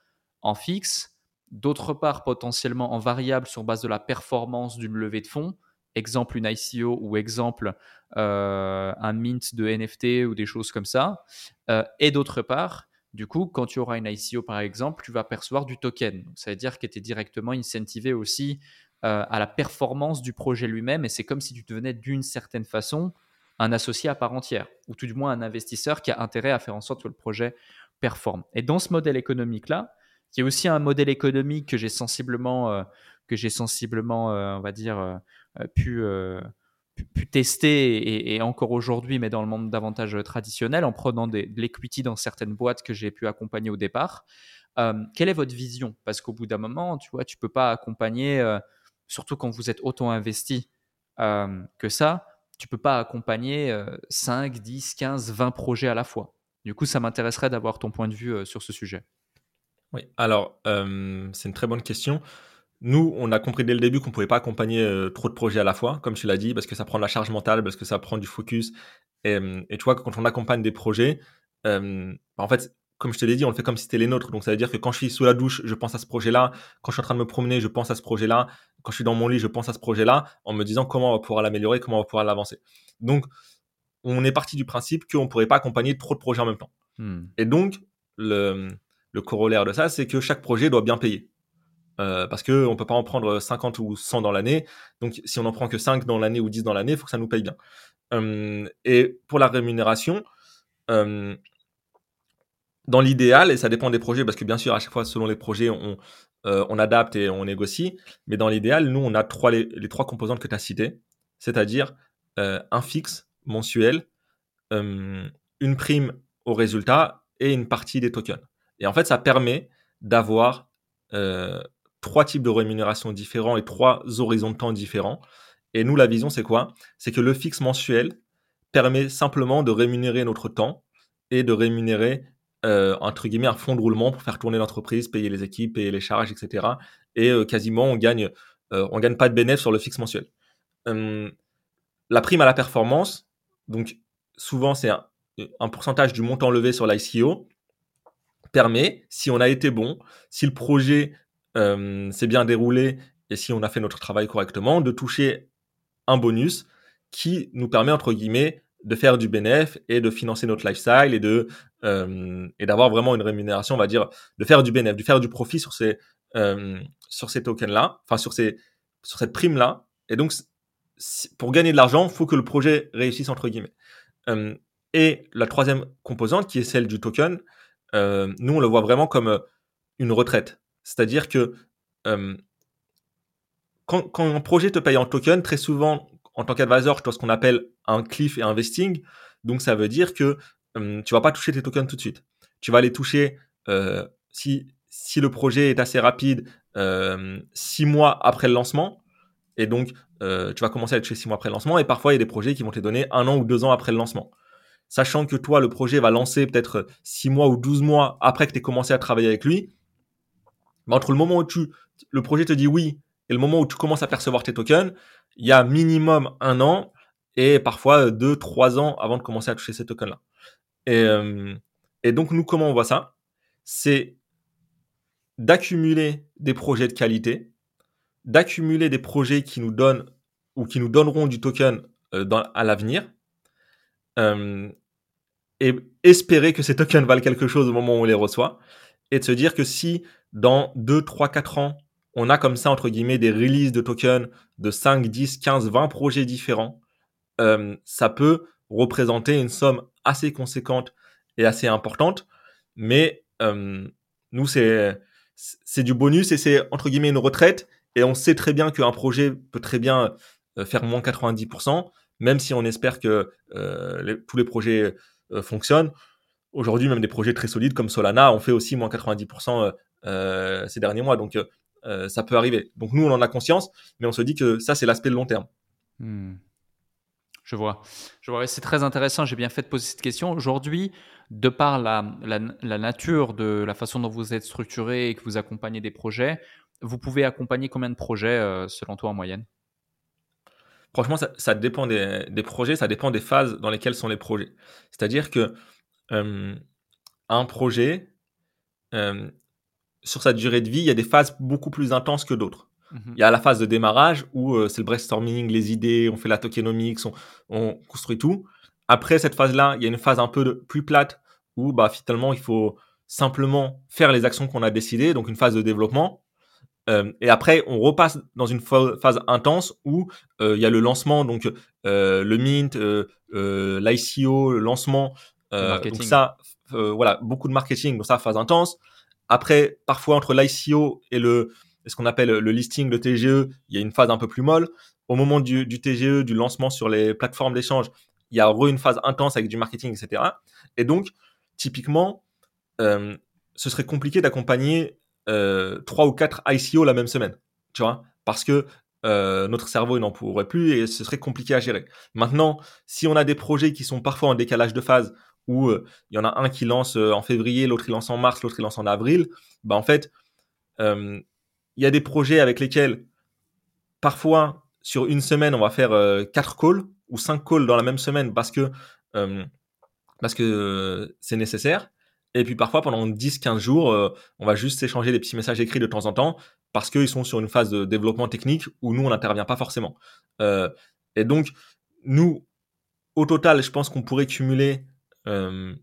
en fixe, d'autre part potentiellement en variable sur base de la performance d'une levée de fonds, exemple une I C O ou exemple euh, un mint de N F T ou des choses comme ça. Euh, et d'autre part, du coup, quand tu auras une I C O par exemple, tu vas percevoir du token. Ça veut dire que tu es directement incentivé aussi euh, à la performance du projet lui-même, et c'est comme si tu devenais d'une certaine façon un associé à part entière, ou tout du moins un investisseur qui a intérêt à faire en sorte que le projet performe. Et dans ce modèle économique-là, qui est aussi un modèle économique que j'ai sensiblement, euh, que j'ai sensiblement euh, on va dire, euh, pu, euh, pu, pu tester et, et encore aujourd'hui, mais dans le monde davantage traditionnel, en prenant des, de l'equity dans certaines boîtes que j'ai pu accompagner au départ. Euh, quelle est votre vision? Parce qu'au bout d'un moment, tu vois, tu peux pas accompagner, euh, surtout quand vous êtes autant investi euh, que ça, tu peux pas accompagner euh, cinq, dix, quinze, vingt projets à la fois. Du coup, ça m'intéresserait d'avoir ton point de vue euh, sur ce sujet. Oui, alors, euh, c'est une très bonne question. Nous, on a compris dès le début qu'on ne pouvait pas accompagner euh, trop de projets à la fois, comme tu l'as dit, parce que ça prend de la charge mentale, parce que ça prend du focus. Et, et tu vois, quand on accompagne des projets, euh, en fait, comme je te l'ai dit, on le fait comme si c'était les nôtres. Donc, ça veut dire que quand je suis sous la douche, je pense à ce projet-là. Quand je suis en train de me promener, je pense à ce projet-là. Quand je suis dans mon lit, je pense à ce projet-là, en me disant comment on va pouvoir l'améliorer, comment on va pouvoir l'avancer. Donc, on est parti du principe qu'on ne pourrait pas accompagner trop de projets en même temps. Hmm. Et donc, le, le corollaire de ça, c'est que chaque projet doit bien payer. Euh, parce qu'on ne peut pas en prendre cinquante ou cent dans l'année. Donc, si on n'en prend que cinq dans l'année ou dix dans l'année, il faut que ça nous paye bien. Euh, et pour la rémunération, euh, dans l'idéal, et ça dépend des projets, parce que bien sûr, à chaque fois, selon les projets, on, euh, on adapte et on négocie. Mais dans l'idéal, nous, on a trois, les, les trois composantes que tu as citées, c'est-à-dire euh, un fixe mensuel, euh, une prime au résultat et une partie des tokens. Et en fait, ça permet d'avoir... Euh, trois types de rémunération différents et trois horizons de temps différents. Et nous, la vision, c'est quoi? C'est que le fixe mensuel permet simplement de rémunérer notre temps et de rémunérer, euh, entre guillemets, un fonds de roulement pour faire tourner l'entreprise, payer les équipes, payer les charges, et cetera. Et euh, quasiment, on gagne, euh, on gagne pas de bénéfice sur le fixe mensuel. Euh, la prime à la performance, donc souvent, c'est un, un pourcentage du montant levé sur l'I C O, permet, si on a été bon, si le projet euh, s'est bien déroulé et si on a fait notre travail correctement, de toucher un bonus qui nous permet, entre guillemets, de faire du bénéfice et de financer notre lifestyle et, de, euh, et d'avoir vraiment une rémunération, on va dire, de faire du bénéfice, de faire du profit sur ces, euh, sur ces tokens-là, enfin sur, ces, sur cette prime-là. Et donc, pour gagner de l'argent, il faut que le projet réussisse, entre guillemets. Euh, et la troisième composante, qui est celle du token, Euh, nous, on le voit vraiment comme une retraite. C'est-à-dire que euh, quand, quand un projet te paye en token, très souvent, en tant qu'advisor, je dois ce qu'on appelle un cliff et un vesting. Donc, ça veut dire que euh, tu ne vas pas toucher tes tokens tout de suite. Tu vas les toucher euh, si, si le projet est assez rapide, euh, six mois après le lancement. Et donc, euh, tu vas commencer à les toucher six mois après le lancement. Et parfois, il y a des projets qui vont te les donner un an ou deux ans après le lancement. Sachant que toi, le projet va lancer peut-être six mois ou douze mois après que tu aies commencé à travailler avec lui, bah entre le moment où tu, le projet te dit oui et le moment où tu commences à percevoir tes tokens, il y a minimum un an et parfois deux, trois ans avant de commencer à toucher ces tokens-là. Et, euh, et donc, nous, comment on voit ça? C'est d'accumuler des projets de qualité, d'accumuler des projets qui nous donnent ou qui nous donneront du token euh, dans, à l'avenir, Euh, et espérer que ces tokens valent quelque chose au moment où on les reçoit, et de se dire que si dans deux, trois, quatre ans on a comme ça entre guillemets des releases de tokens de cinq, dix, quinze, vingt projets différents, euh, ça peut représenter une somme assez conséquente et assez importante, mais euh, Nous, c'est, c'est du bonus et c'est entre guillemets une retraite. Et on sait très bien qu'un projet peut très bien faire moins quatre-vingt-dix pour cent, même si on espère que euh, les, tous les projets euh, fonctionnent. Aujourd'hui, même des projets très solides comme Solana ont fait aussi moins quatre-vingt-dix pour cent euh, euh, ces derniers mois. Donc, euh, ça peut arriver. Donc, nous, on en a conscience, mais on se dit que ça, c'est l'aspect de long terme. Hmm. Je vois. Je vois. C'est très intéressant. J'ai bien fait de poser cette question. Aujourd'hui, de par la, la, la nature de la façon dont vous êtes structuré et que vous accompagnez des projets, vous pouvez accompagner combien de projets euh, selon toi en moyenne ? Franchement, ça, ça dépend des, des projets, ça dépend des phases dans lesquelles sont les projets. C'est-à-dire que euh, un projet, euh, sur sa durée de vie, il y a des phases beaucoup plus intenses que d'autres. Mm-hmm. Il y a la phase de démarrage où euh, c'est le brainstorming, les idées, on fait la tokenomics, on, on construit tout. Après cette phase-là, il y a une phase un peu de, plus plate où bah, finalement, il faut simplement faire les actions qu'on a décidées, donc une phase de développement. Euh, et après, on repasse dans une phase intense où il euh, y a le lancement, donc euh, le mint, euh, euh, l'I C O, le lancement, euh, le donc ça, euh, voilà, beaucoup de marketing, donc ça, phase intense. Après, parfois entre l'I C O et le, ce qu'on appelle le listing, le T G E, il y a une phase un peu plus molle. Au moment du, du T G E, du lancement sur les plateformes d'échange, il y a re une phase intense avec du marketing, et cetera. Et donc, typiquement, euh, ce serait compliqué d'accompagner Euh, trois ou quatre I C O la même semaine, tu vois, parce que euh, notre cerveau il n'en pourrait plus et ce serait compliqué à gérer. Maintenant, si on a des projets qui sont parfois en décalage de phase où il euh, y en a un qui lance euh, en février, l'autre il lance en mars, l'autre il lance en avril, bah en fait, il euh, y a des projets avec lesquels parfois sur une semaine on va faire euh, quatre calls ou cinq calls dans la même semaine parce que euh, parce que euh, c'est nécessaire. Et puis parfois, pendant dix quinze jours, euh, on va juste s'échanger des petits messages écrits de temps en temps parce qu'ils sont sur une phase de développement technique où nous, on n'intervient pas forcément. Euh, et donc, nous, au total, je pense qu'on pourrait cumuler euh,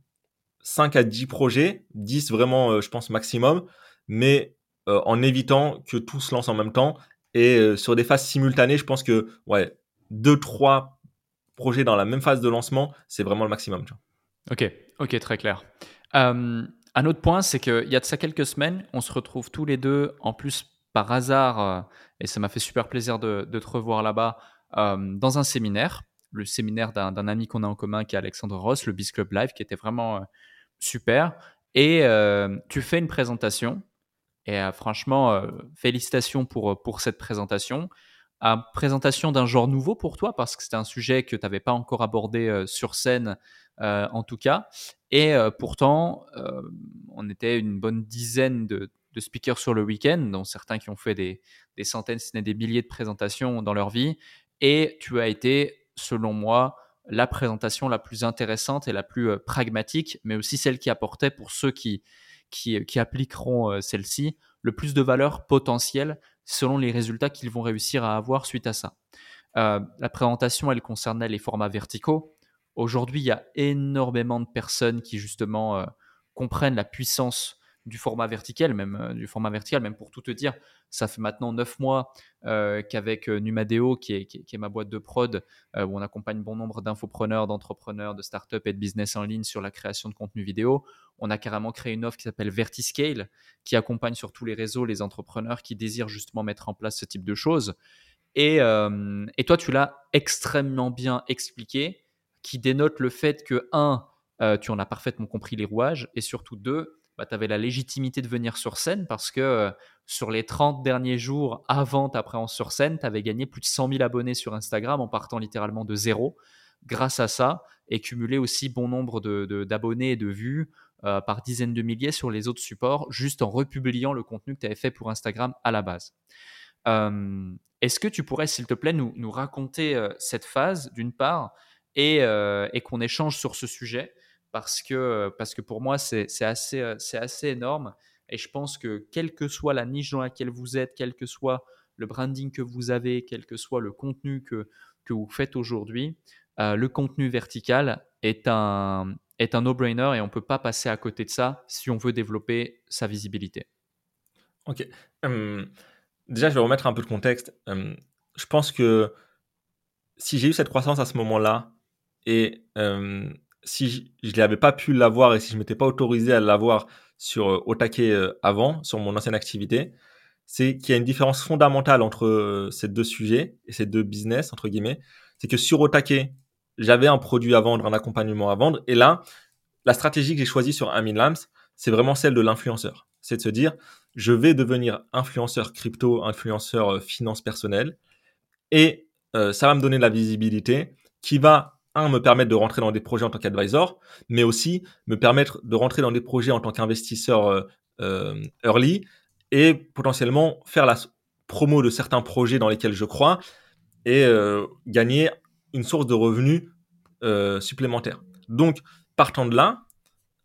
cinq à dix projets, dix vraiment, euh, je pense, maximum, mais euh, en évitant que tout se lance en même temps. Et euh, sur des phases simultanées, je pense que ouais, deux trois projets dans la même phase de lancement, c'est vraiment le maximum. Tu vois. Ok, ok, très clair. Euh, un autre point, c'est qu'il y a de ça quelques semaines, on se retrouve tous les deux, en plus par hasard, euh, et ça m'a fait super plaisir de, de te revoir là-bas, euh, dans un séminaire, le séminaire d'un, d'un ami qu'on a en commun qui est Alexandre Ross, le Biz Club Live, qui était vraiment euh, super. Et euh, tu fais une présentation, et euh, franchement, euh, félicitations pour, pour cette présentation. Euh, présentation d'un genre nouveau pour toi, parce que c'était un sujet que tu n'avais pas encore abordé euh, sur scène, Euh, en tout cas, et euh, pourtant euh, on était une bonne dizaine de, de speakers sur le week-end, dont certains qui ont fait des, des centaines, si ce n'est des milliers de présentations dans leur vie, et tu as été, selon moi, la présentation la plus intéressante et la plus euh, pragmatique, mais aussi celle qui apportait, pour ceux qui, qui, qui appliqueront euh, celle-ci, le plus de valeur potentielle selon les résultats qu'ils vont réussir à avoir suite à ça. Euh, la présentation, elle concernait les formats verticaux. Aujourd'hui, il y a énormément de personnes qui justement euh, comprennent la puissance du format vertical, même euh, du format vertical, même pour tout te dire, ça fait maintenant neuf mois euh, qu'avec euh, Numadeo, qui est, qui, est, qui est ma boîte de prod, euh, où on accompagne bon nombre d'infopreneurs, d'entrepreneurs, de startups et de business en ligne sur la création de contenu vidéo, on a carrément créé une offre qui s'appelle Vertiscale, qui accompagne sur tous les réseaux les entrepreneurs qui désirent justement mettre en place ce type de choses. Et, euh, et toi, tu l'as extrêmement bien expliqué, qui dénote le fait que, un, euh, tu en as parfaitement compris les rouages, et surtout, deux, bah, tu avais la légitimité de venir sur scène parce que euh, sur les trente derniers jours avant ta présence sur scène, tu avais gagné plus de cent mille abonnés sur Instagram en partant littéralement de zéro grâce à ça, et cumulé aussi bon nombre de, de, d'abonnés et de vues euh, par dizaines de milliers sur les autres supports, juste en republiant le contenu que tu avais fait pour Instagram à la base. Euh, est-ce que tu pourrais, s'il te plaît, nous, nous raconter euh, cette phase, d'une part, Et, euh, et qu'on échange sur ce sujet, parce que, parce que pour moi, c'est, c'est, assez, c'est assez énorme. Et je pense que quelle que soit la niche dans laquelle vous êtes, quel que soit le branding que vous avez, quel que soit le contenu que, que vous faites aujourd'hui, euh, le contenu vertical est un, est un no-brainer, et on ne peut pas passer à côté de ça si on veut développer sa visibilité. Ok. Hum, déjà, je vais remettre un peu de contexte. Hum, je pense que si j'ai eu cette croissance à ce moment-là, et euh, si je n'avais pas pu l'avoir et si je ne m'étais pas autorisé à l'avoir sur Otaket avant, sur mon ancienne activité, c'est qu'il y a une différence fondamentale entre ces deux sujets et ces deux business, entre guillemets. C'est que sur Otaket, j'avais un produit à vendre, un accompagnement à vendre. Et là, la stratégie que j'ai choisie sur Amine Lams, c'est vraiment celle de l'influenceur. C'est de se dire, je vais devenir influenceur crypto, influenceur finance personnelle. Et euh, ça va me donner de la visibilité qui va, un, me permettre de rentrer dans des projets en tant qu'advisor, mais aussi me permettre de rentrer dans des projets en tant qu'investisseur euh, euh, early et potentiellement faire la promo de certains projets dans lesquels je crois et euh, gagner une source de revenus euh, supplémentaire. Donc, partant de là,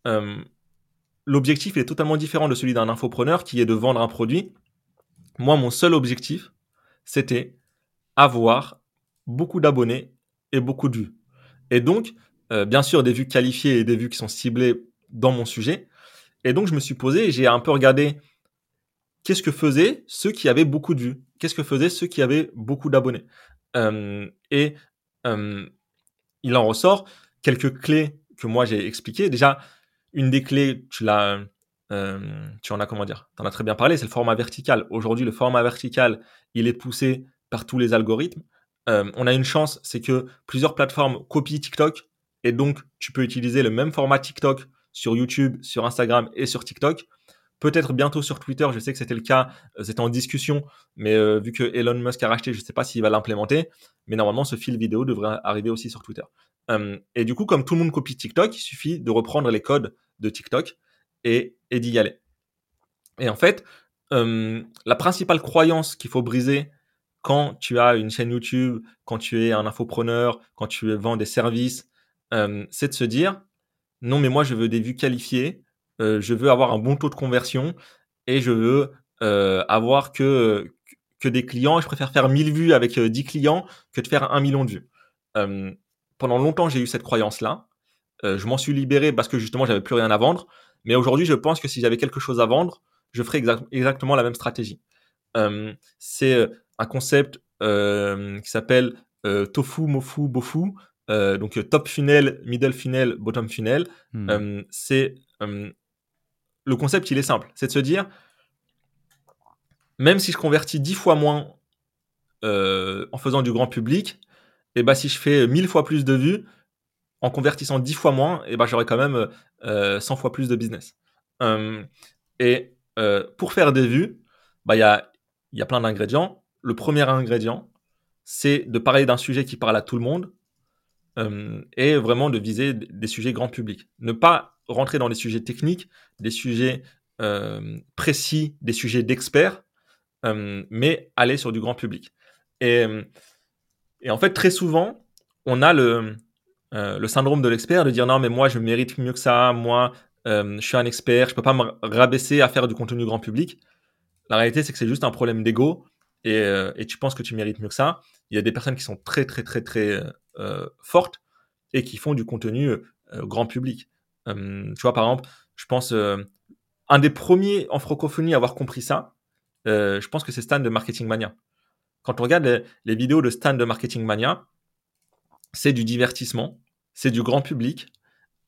euh, l'objectif est totalement différent de celui d'un infopreneur qui est de vendre un produit. Moi, mon seul objectif, c'était avoir beaucoup d'abonnés et beaucoup de vues. Et donc, euh, bien sûr, des vues qualifiées et des vues qui sont ciblées dans mon sujet. Et donc, je me suis posé et j'ai un peu regardé qu'est-ce que faisaient ceux qui avaient beaucoup de vues, qu'est-ce que faisaient ceux qui avaient beaucoup d'abonnés. Euh, et euh, il en ressort quelques clés que moi, j'ai expliquées. Déjà, une des clés, tu, l'as, euh, tu en as, comment dire, tu en as très bien parlé, c'est le format vertical. Aujourd'hui, le format vertical, il est poussé par tous les algorithmes. Euh, on a une chance, c'est que plusieurs plateformes copient TikTok et donc tu peux utiliser le même format TikTok sur YouTube, sur Instagram et sur TikTok. Peut-être bientôt sur Twitter, je sais que c'était le cas, euh, c'était en discussion, mais euh, vu que Elon Musk a racheté, je ne sais pas s'il va l'implémenter, mais normalement ce fil vidéo devrait arriver aussi sur Twitter. Euh, et du coup, comme tout le monde copie TikTok, il suffit de reprendre les codes de TikTok et, et d'y aller. Et en fait, euh, la principale croyance qu'il faut briser quand tu as une chaîne YouTube, quand tu es un infopreneur, quand tu vends des services, euh, c'est de se dire « Non, mais moi, je veux des vues qualifiées, euh, je veux avoir un bon taux de conversion et je veux euh, avoir que, que des clients. Je préfère faire mille vues avec euh, dix clients que de faire un million de vues. Euh, » Pendant longtemps, j'ai eu cette croyance-là. Euh, je m'en suis libéré parce que justement, je n'avais plus rien à vendre. Mais aujourd'hui, je pense que si j'avais quelque chose à vendre, je ferais exa- exactement la même stratégie. Euh, c'est... un concept euh, qui s'appelle euh, tofu, mofu, bofu, euh, donc top funnel, middle funnel, bottom funnel. Mmh. Euh, c'est, euh, le concept, il est simple. C'est de se dire, même si je convertis dix fois moins euh, en faisant du grand public, eh ben, si je fais mille fois plus de vues, en convertissant dix fois moins, eh ben, j'aurai quand même euh, cent fois plus de business. Euh, et euh, pour faire des vues, bah, y a, y a plein d'ingrédients. Le premier ingrédient, c'est de parler d'un sujet qui parle à tout le monde euh, et vraiment de viser des sujets grand public. Ne pas rentrer dans des sujets techniques, des sujets euh, précis, des sujets d'experts, euh, mais aller sur du grand public. Et, et en fait, très souvent, on a le, euh, le syndrome de l'expert de dire « Non, mais moi, je mérite mieux que ça. Moi, euh, je suis un expert. Je ne peux pas me rabaisser à faire du contenu grand public. » La réalité, c'est que c'est juste un problème d'ego. Et, et tu penses que tu mérites mieux que ça. Il y a des personnes qui sont très, très, très, très euh, fortes et qui font du contenu euh, grand public. Euh, tu vois, par exemple, je pense, euh, un des premiers en francophonie à avoir compris ça, euh, je pense que c'est Stan de Marketing Mania. Quand on regarde les, les vidéos de Stan de Marketing Mania, c'est du divertissement, c'est du grand public.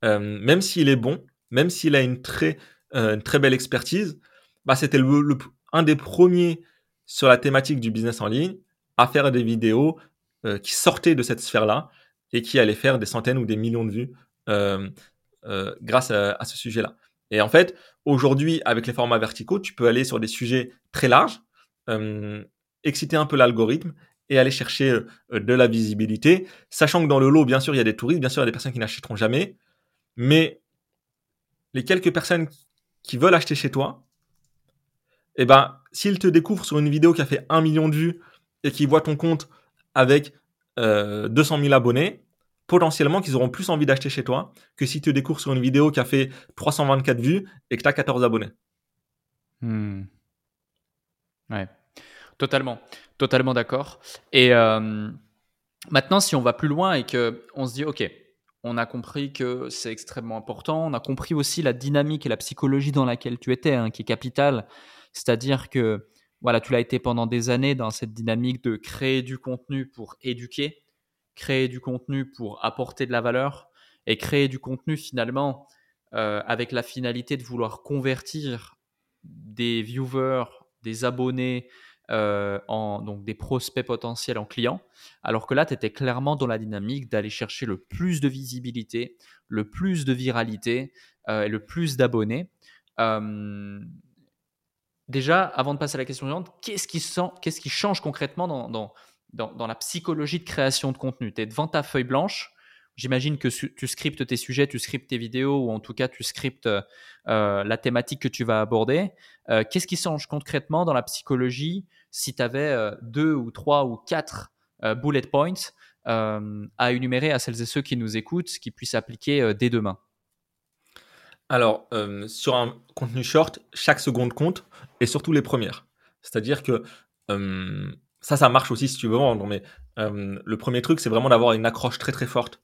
Euh, même s'il est bon, même s'il a une très, euh, une très belle expertise, bah, c'était le, le, un des premiers sur la thématique du business en ligne, à faire des vidéos euh, qui sortaient de cette sphère-là et qui allaient faire des centaines ou des millions de vues euh, euh, grâce à, à ce sujet-là. Et en fait, aujourd'hui, avec les formats verticaux, tu peux aller sur des sujets très larges, euh, exciter un peu l'algorithme et aller chercher euh, de la visibilité, sachant que dans le lot, bien sûr, il y a des touristes, bien sûr, il y a des personnes qui n'achèteront jamais, mais les quelques personnes qui veulent acheter chez toi, eh ben, s'ils te découvrent sur une vidéo qui a fait un million de vues et qu'ils voient ton compte avec euh, deux cent mille abonnés, potentiellement qu'ils auront plus envie d'acheter chez toi que s'ils te découvrent sur une vidéo qui a fait trois cent vingt-quatre vues et que tu as quatorze abonnés. Hmm. Ouais, totalement. Totalement d'accord. Et euh, maintenant, si on va plus loin et qu'on se dit « Ok, on a compris que c'est extrêmement important. On a compris aussi la dynamique et la psychologie dans laquelle tu étais, hein, qui est capitale. » C'est-à-dire que voilà, tu l'as été pendant des années dans cette dynamique de créer du contenu pour éduquer, créer du contenu pour apporter de la valeur et créer du contenu finalement euh, avec la finalité de vouloir convertir des viewers, des abonnés, euh, en, donc des prospects potentiels en clients, alors que là, tu étais clairement dans la dynamique d'aller chercher le plus de visibilité, le plus de viralité euh, et le plus d'abonnés. Euh, déjà, avant de passer à la question suivante, qu'est-ce qui, sent, qu'est-ce qui change concrètement dans, dans, dans, dans la psychologie de création de contenu ? Tu es devant ta feuille blanche. J'imagine que su- tu scriptes tes sujets, tu scriptes tes vidéos ou en tout cas, tu scriptes euh, la thématique que tu vas aborder. Euh, qu'est-ce qui change concrètement dans la psychologie si tu avais euh, deux ou trois ou quatre euh, bullet points euh, à énumérer à celles et ceux qui nous écoutent, qui puissent appliquer euh, dès demain ? Alors, euh, sur un contenu short, chaque seconde compte et surtout les premières. C'est-à-dire que euh, ça, ça marche aussi si tu veux vendre. Mais euh, le premier truc, c'est vraiment d'avoir une accroche très, très forte.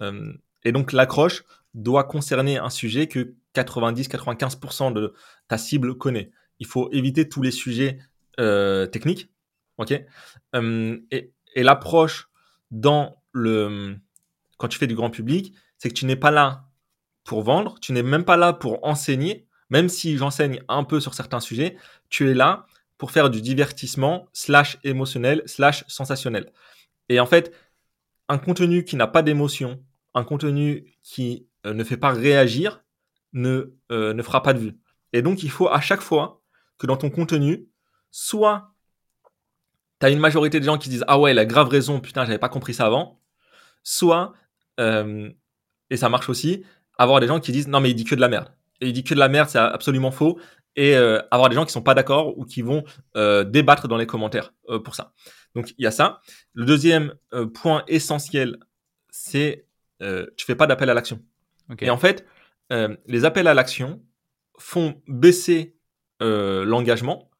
Euh, et donc, l'accroche doit concerner un sujet que quatre-vingt-dix à quatre-vingt-quinze pour cent de ta cible connaît. Il faut éviter tous les sujets euh, techniques. Okay euh, et, et l'approche dans le, quand tu fais du grand public, c'est que tu n'es pas là pour vendre, tu n'es même pas là pour enseigner, même si j'enseigne un peu sur certains sujets, tu es là pour faire du divertissement slash émotionnel slash sensationnel. Et en fait, un contenu qui n'a pas d'émotion, un contenu qui euh, ne fait pas réagir, ne, euh, ne fera pas de vue. Et donc, il faut à chaque fois que dans ton contenu, soit tu as une majorité de gens qui disent « Ah ouais, elle a grave raison, putain, j'avais pas compris ça avant », soit, euh, et ça marche aussi, avoir des gens qui disent « Non, mais il dit que de la merde. » Et il dit que de la merde, c'est absolument faux. Et euh, avoir des gens qui ne sont pas d'accord ou qui vont euh, débattre dans les commentaires euh, pour ça. Donc, il y a ça. Le deuxième euh, point essentiel, c'est euh, tu ne fais pas d'appel à l'action. Okay. Et en fait, euh, les appels à l'action font baisser euh, l'engagement.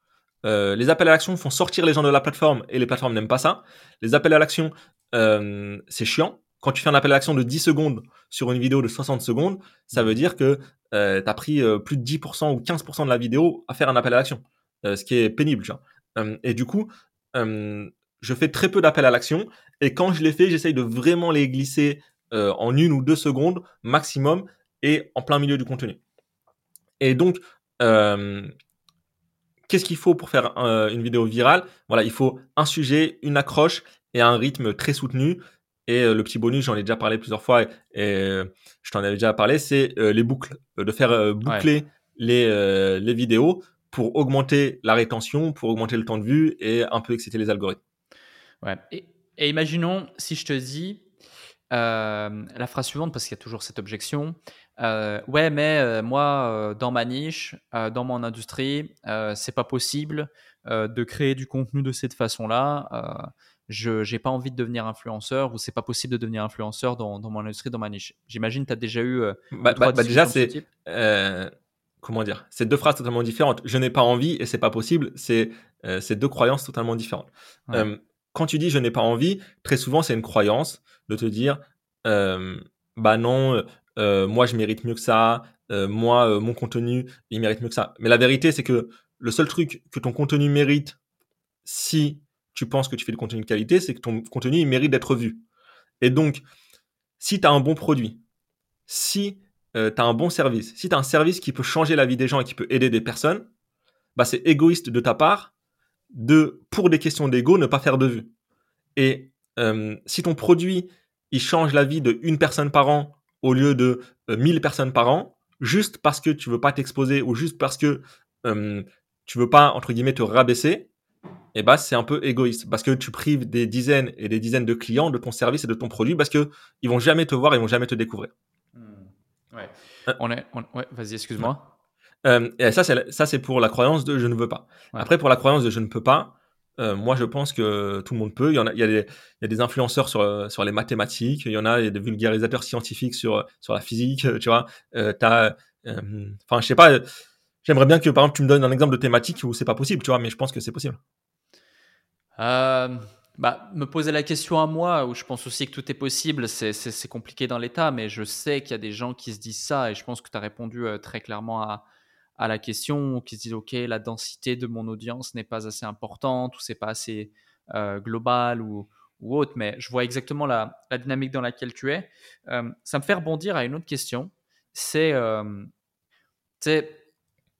Euh, les appels à l'action font sortir les gens de la plateforme et les plateformes n'aiment pas ça. Les appels à l'action, euh, c'est chiant. Quand tu fais un appel à l'action de dix secondes sur une vidéo de soixante secondes, ça veut dire que euh, tu as pris euh, plus de dix pour cent ou quinze pour cent de la vidéo à faire un appel à l'action, euh, ce qui est pénible. Tu vois. Euh, et du coup, euh, je fais très peu d'appels à l'action. Et quand je les fais, j'essaye de vraiment les glisser euh, en une ou deux secondes maximum et en plein milieu du contenu. Et donc, euh, qu'est-ce qu'il faut pour faire euh, une vidéo virale ? Voilà, il faut un sujet, une accroche et un rythme très soutenu. Et le petit bonus, j'en ai déjà parlé plusieurs fois et, et je t'en avais déjà parlé, c'est euh, les boucles, de faire euh, boucler ouais. les, euh, les vidéos pour augmenter la rétention, pour augmenter le temps de vue et un peu exciter les algorithmes. Ouais. Et, et imaginons si je te dis euh, la phrase suivante, parce qu'il y a toujours cette objection, euh, ouais, mais euh, moi, euh, dans ma niche, euh, dans mon industrie, euh, c'est pas possible euh, de créer du contenu de cette façon-là. Euh, Je n'ai pas envie de devenir influenceur ou c'est pas possible de devenir influenceur dans, dans mon industrie, dans ma niche. J'imagine que tu as déjà eu… Euh, bah, bah, bah déjà, c'est… Ce euh, comment dire ? C'est deux phrases totalement différentes. Je n'ai pas envie et c'est pas possible. C'est, euh, c'est deux croyances totalement différentes. Ouais. Euh, quand tu dis je n'ai pas envie, très souvent, c'est une croyance de te dire euh, « bah non, euh, moi, je mérite mieux que ça. Euh, moi, euh, mon contenu, il mérite mieux que ça. » Mais la vérité, c'est que le seul truc que ton contenu mérite, si… tu penses que tu fais du contenu de qualité, c'est que ton contenu, il mérite d'être vu. Et donc, si tu as un bon produit, si euh, tu as un bon service, si tu as un service qui peut changer la vie des gens et qui peut aider des personnes, bah, c'est égoïste de ta part de, pour des questions d'ego, ne pas faire de vue. Et euh, si ton produit, il change la vie de une personne par an au lieu de euh, mille personnes par an, juste parce que tu veux pas t'exposer ou juste parce que euh, tu veux pas, entre guillemets, te rabaisser, et eh bah ben, c'est un peu égoïste parce que tu prives des dizaines et des dizaines de clients de ton service et de ton produit parce que ils vont jamais te voir, ils vont jamais te découvrir. Mmh. Ouais. Euh, on est, on, ouais, vas-y, excuse-moi. Euh, et ça, c'est ça, c'est pour la croyance de je ne veux pas. Ouais. Après, pour la croyance de je ne peux pas, euh, moi, je pense que tout le monde peut. Il y en a, il y a des, il y a des influenceurs sur sur les mathématiques. Il y en a, il y a des vulgarisateurs scientifiques sur sur la physique. Tu vois, euh, t'as, enfin, euh, je sais pas. J'aimerais bien que par exemple tu me donnes un exemple de thématique où c'est pas possible, tu vois, mais je pense que c'est possible. Euh, bah, me poser la question à moi, où je pense aussi que tout est possible, c'est, c'est, c'est compliqué dans l'état, mais je sais qu'il y a des gens qui se disent ça et je pense que tu as répondu euh, très clairement à, à la question, qui se disent ok, la densité de mon audience n'est pas assez importante ou c'est pas assez euh, global ou, ou autre, mais je vois exactement la, la dynamique dans laquelle tu es. Euh, ça me fait rebondir à une autre question. C'est, euh, c'est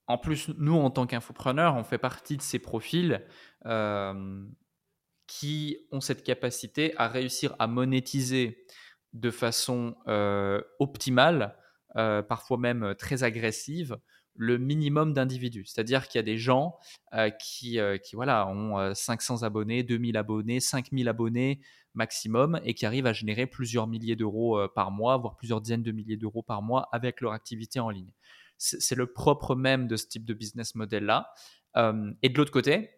en plus, nous, en tant qu'infopreneurs, on fait partie de ces profils euh, qui ont cette capacité à réussir à monétiser de façon euh, optimale, euh, parfois même très agressive, le minimum d'individus. C'est-à-dire qu'il y a des gens euh, qui, euh, qui voilà, ont euh, cinq cents abonnés, deux mille abonnés, cinq mille abonnés maximum et qui arrivent à générer plusieurs milliers d'euros euh, par mois, voire plusieurs dizaines de milliers d'euros par mois avec leur activité en ligne. C'est, c'est le propre même de ce type de business model-là. Euh, et de l'autre côté,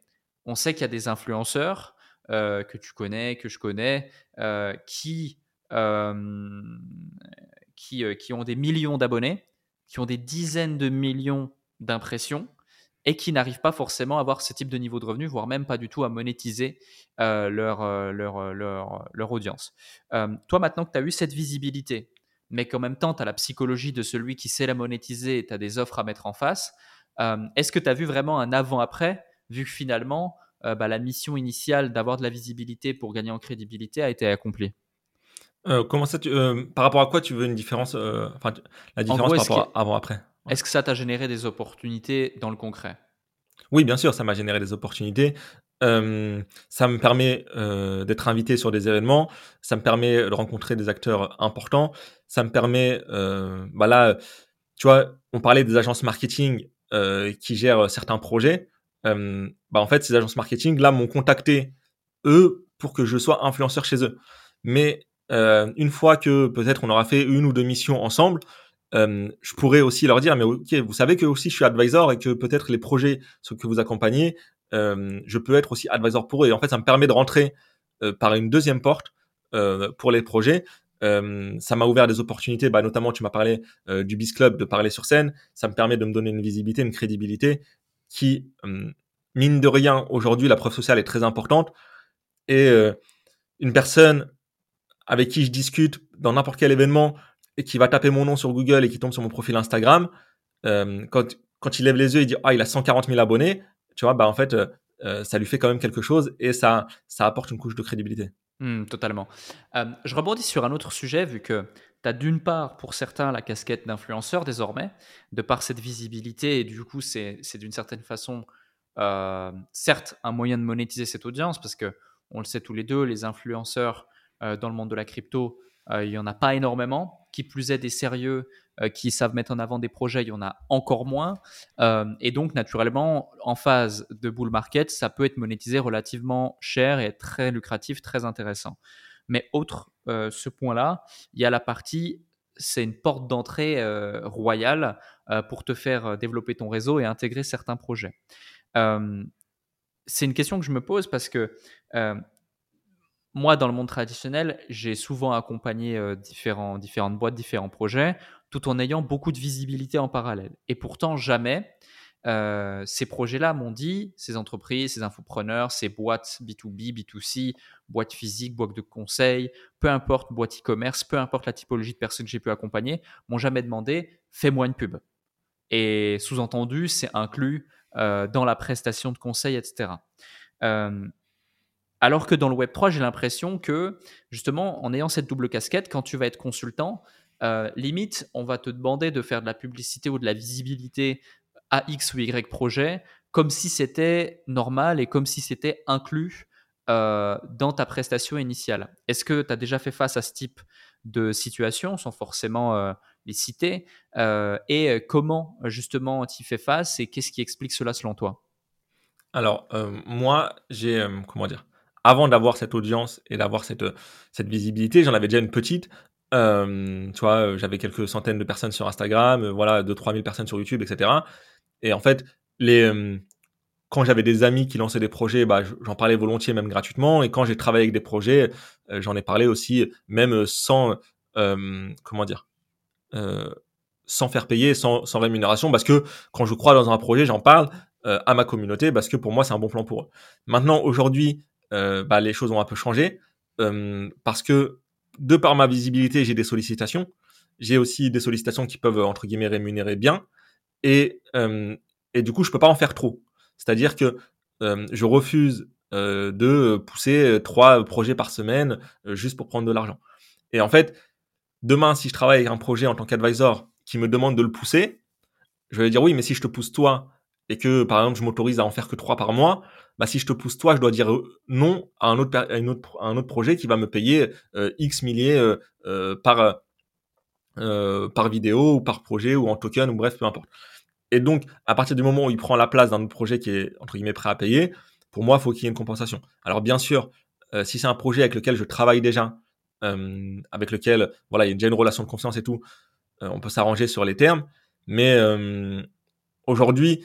on sait qu'il y a des influenceurs euh, que tu connais, que je connais, euh, qui, euh, qui, euh, qui ont des millions d'abonnés, qui ont des dizaines de millions d'impressions et qui n'arrivent pas forcément à avoir ce type de niveau de revenu, voire même pas du tout à monétiser euh, leur, euh, leur, leur, leur audience. Euh, toi, maintenant que tu as eu cette visibilité, mais qu'en même temps, tu as la psychologie de celui qui sait la monétiser et tu as des offres à mettre en face, euh, est-ce que tu as vu vraiment un avant-après, vu que finalement, euh, bah, la mission initiale d'avoir de la visibilité pour gagner en crédibilité a été accomplie ? Euh, comment ça, tu, euh, par rapport à quoi tu veux une différence euh, enfin, la différence gros, par rapport à avant-après ouais. Est-ce que ça t'a généré des opportunités dans le concret? Oui, bien sûr, ça m'a généré des opportunités. Euh, ça me permet euh, d'être invité sur des événements. Ça me permet de rencontrer des acteurs importants. Ça me permet, euh, bah là, tu vois, on parlait des agences marketing euh, qui gèrent certains projets. Euh, bah en fait, ces agences marketing là m'ont contacté eux pour que je sois influenceur chez eux. Mais Euh, une fois que peut-être on aura fait une ou deux missions ensemble, euh, je pourrais aussi leur dire, mais ok, vous savez que aussi je suis advisor et que peut-être les projets que vous accompagnez, euh, je peux être aussi advisor pour eux. Et en fait, ça me permet de rentrer euh, par une deuxième porte euh, pour les projets. Euh, ça m'a ouvert des opportunités, bah, notamment tu m'as parlé euh, du Biz Club, de parler sur scène. Ça me permet de me donner une visibilité, une crédibilité qui, euh, mine de rien, aujourd'hui, la preuve sociale est très importante. Et euh, une personne avec qui je discute dans n'importe quel événement et qui va taper mon nom sur Google et qui tombe sur mon profil Instagram, euh, quand, quand il lève les yeux, il dit « Ah, il a cent quarante mille abonnés », tu vois, bah en fait, euh, ça lui fait quand même quelque chose et ça, ça apporte une couche de crédibilité. Mmh, totalement. Euh, je rebondis sur un autre sujet, vu que tu as d'une part, pour certains, la casquette d'influenceur désormais, de par cette visibilité et du coup, c'est, c'est d'une certaine façon, euh, certes, un moyen de monétiser cette audience parce qu'on le sait tous les deux, les influenceurs dans le monde de la crypto, euh, il n'y en a pas énormément. Qui plus est, des sérieux euh, qui savent mettre en avant des projets, il y en a encore moins. Euh, et donc, naturellement, en phase de bull market, ça peut être monétisé relativement cher et très lucratif, très intéressant. Mais autre euh, ce point-là, il y a la partie, c'est une porte d'entrée euh, royale euh, pour te faire développer ton réseau et intégrer certains projets. Euh, c'est une question que je me pose parce que euh, moi, dans le monde traditionnel, j'ai souvent accompagné euh, différents, différentes boîtes, différents projets, tout en ayant beaucoup de visibilité en parallèle. Et pourtant, jamais euh, ces projets-là m'ont dit, ces entreprises, ces infopreneurs, ces boîtes B deux B, B deux C, boîtes physiques, boîtes de conseil, peu importe, boîtes e-commerce, peu importe la typologie de personnes que j'ai pu accompagner, m'ont jamais demandé « fais-moi une pub ». Et sous-entendu, c'est inclus euh, dans la prestation de conseil, et cetera. Euh, Alors que dans le web trois, j'ai l'impression que, justement, en ayant cette double casquette, quand tu vas être consultant, euh, limite, on va te demander de faire de la publicité ou de la visibilité à X ou Y projet, comme si c'était normal et comme si c'était inclus euh, dans ta prestation initiale. Est-ce que tu as déjà fait face à ce type de situation, sans forcément euh, les citer, euh, et comment, justement, tu y fais face et qu'est-ce qui explique cela selon toi? Alors, euh, moi, j'ai... Euh, comment dire Avant d'avoir cette audience et d'avoir cette, cette visibilité, j'en avais déjà une petite. Euh, tu vois, j'avais quelques centaines de personnes sur Instagram, euh, voilà, deux à trois mille personnes sur YouTube, et cetera. Et en fait, les, euh, quand j'avais des amis qui lançaient des projets, bah, j'en parlais volontiers, même gratuitement. Et quand j'ai travaillé avec des projets, euh, j'en ai parlé aussi, même sans, euh, comment dire, euh, sans faire payer, sans, sans rémunération, parce que quand je crois dans un projet, j'en parle euh, à ma communauté, parce que pour moi, c'est un bon plan pour eux. Maintenant, aujourd'hui, Euh, bah, les choses ont un peu changé euh, parce que de par ma visibilité, j'ai des sollicitations. J'ai aussi des sollicitations qui peuvent, entre guillemets, rémunérer bien. Et, euh, et du coup, je peux pas en faire trop. C'est-à-dire que euh, je refuse euh, de pousser trois projets par semaine euh, juste pour prendre de l'argent. Et en fait, demain, si je travaille avec un projet en tant qu'advisor qui me demande de le pousser, je vais dire oui, mais si je te pousse toi et que, par exemple, je m'autorise à en faire que trois par mois, bah, si je te pousse toi, je dois dire non à un autre, à une autre, à un autre projet qui va me payer euh, X milliers euh, euh, par, euh, par vidéo ou par projet ou en token ou bref, peu importe. Et donc, à partir du moment où il prend la place d'un autre projet qui est, entre guillemets, prêt à payer, pour moi, il faut qu'il y ait une compensation. Alors, bien sûr, euh, si c'est un projet avec lequel je travaille déjà, euh, avec lequel voilà, il y a déjà une relation de confiance et tout, euh, on peut s'arranger sur les termes. Mais euh, aujourd'hui,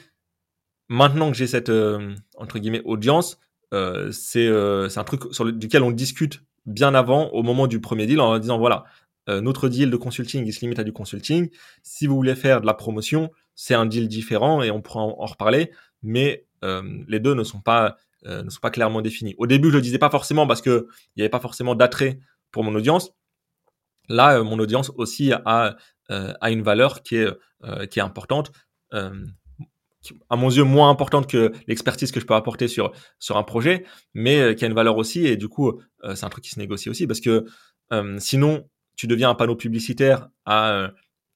maintenant que j'ai cette euh, entre guillemets audience, euh, c'est euh, c'est un truc sur le, duquel on discute bien avant, au moment du premier deal, en disant voilà, euh, notre deal de consulting, il se limite à du consulting. Si vous voulez faire de la promotion, c'est un deal différent et on pourra en, en reparler. Mais euh, les deux ne sont pas euh, ne sont pas clairement définis. Au début, je le disais pas forcément parce que il y avait pas forcément d'attrait pour mon audience. Là, euh, mon audience aussi a euh, a une valeur qui est euh, qui est importante. Euh, à mon yeux, moins importante que l'expertise que je peux apporter sur, sur un projet, mais euh, qui a une valeur aussi. Et du coup, euh, c'est un truc qui se négocie aussi parce que euh, sinon, tu deviens un panneau publicitaire à,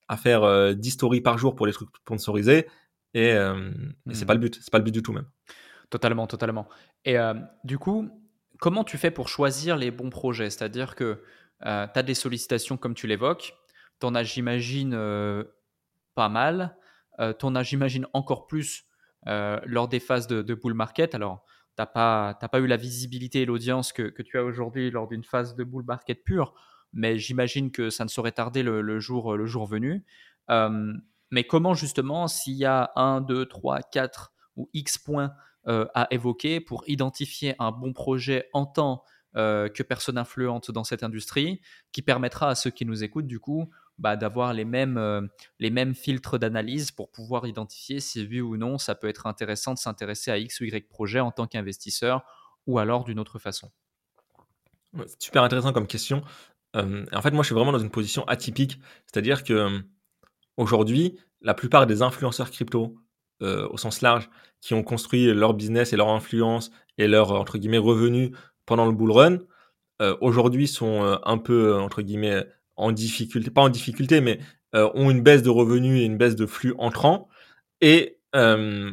à faire euh, dix stories par jour pour les trucs sponsorisés. Et, euh, mmh. et c'est pas le but. C'est pas le but du tout même. Totalement, totalement. Et euh, du coup, comment tu fais pour choisir les bons projets? C'est-à-dire que euh, tu as des sollicitations comme tu l'évoques. Tu en as, j'imagine, euh, pas mal. Euh, t'en as, j'imagine, encore plus euh, lors des phases de, de bull market. Alors, tu n'as pas, t'as pas eu la visibilité et l'audience que, que tu as aujourd'hui lors d'une phase de bull market pure, mais j'imagine que ça ne saurait tarder le, le, jour, le jour venu. Euh, mais comment, justement, s'il y a un, deux, trois, quatre ou X points euh, à évoquer pour identifier un bon projet en tant euh, que personne influente dans cette industrie qui permettra à ceux qui nous écoutent, du coup, Bah, d'avoir les mêmes, euh, les mêmes filtres d'analyse pour pouvoir identifier si, oui ou non, ça peut être intéressant de s'intéresser à X ou Y projet en tant qu'investisseur ou alors d'une autre façon. Ouais, c'est super intéressant comme question. Euh, en fait, moi, je suis vraiment dans une position atypique. C'est-à-dire qu'aujourd'hui, la plupart des influenceurs crypto, euh, au sens large, qui ont construit leur business et leur influence et leur, entre guillemets, revenu pendant le bull run, euh, aujourd'hui sont euh, un peu, entre guillemets, en difficulté, pas en difficulté, mais euh, ont une baisse de revenus et une baisse de flux entrant. Et, euh,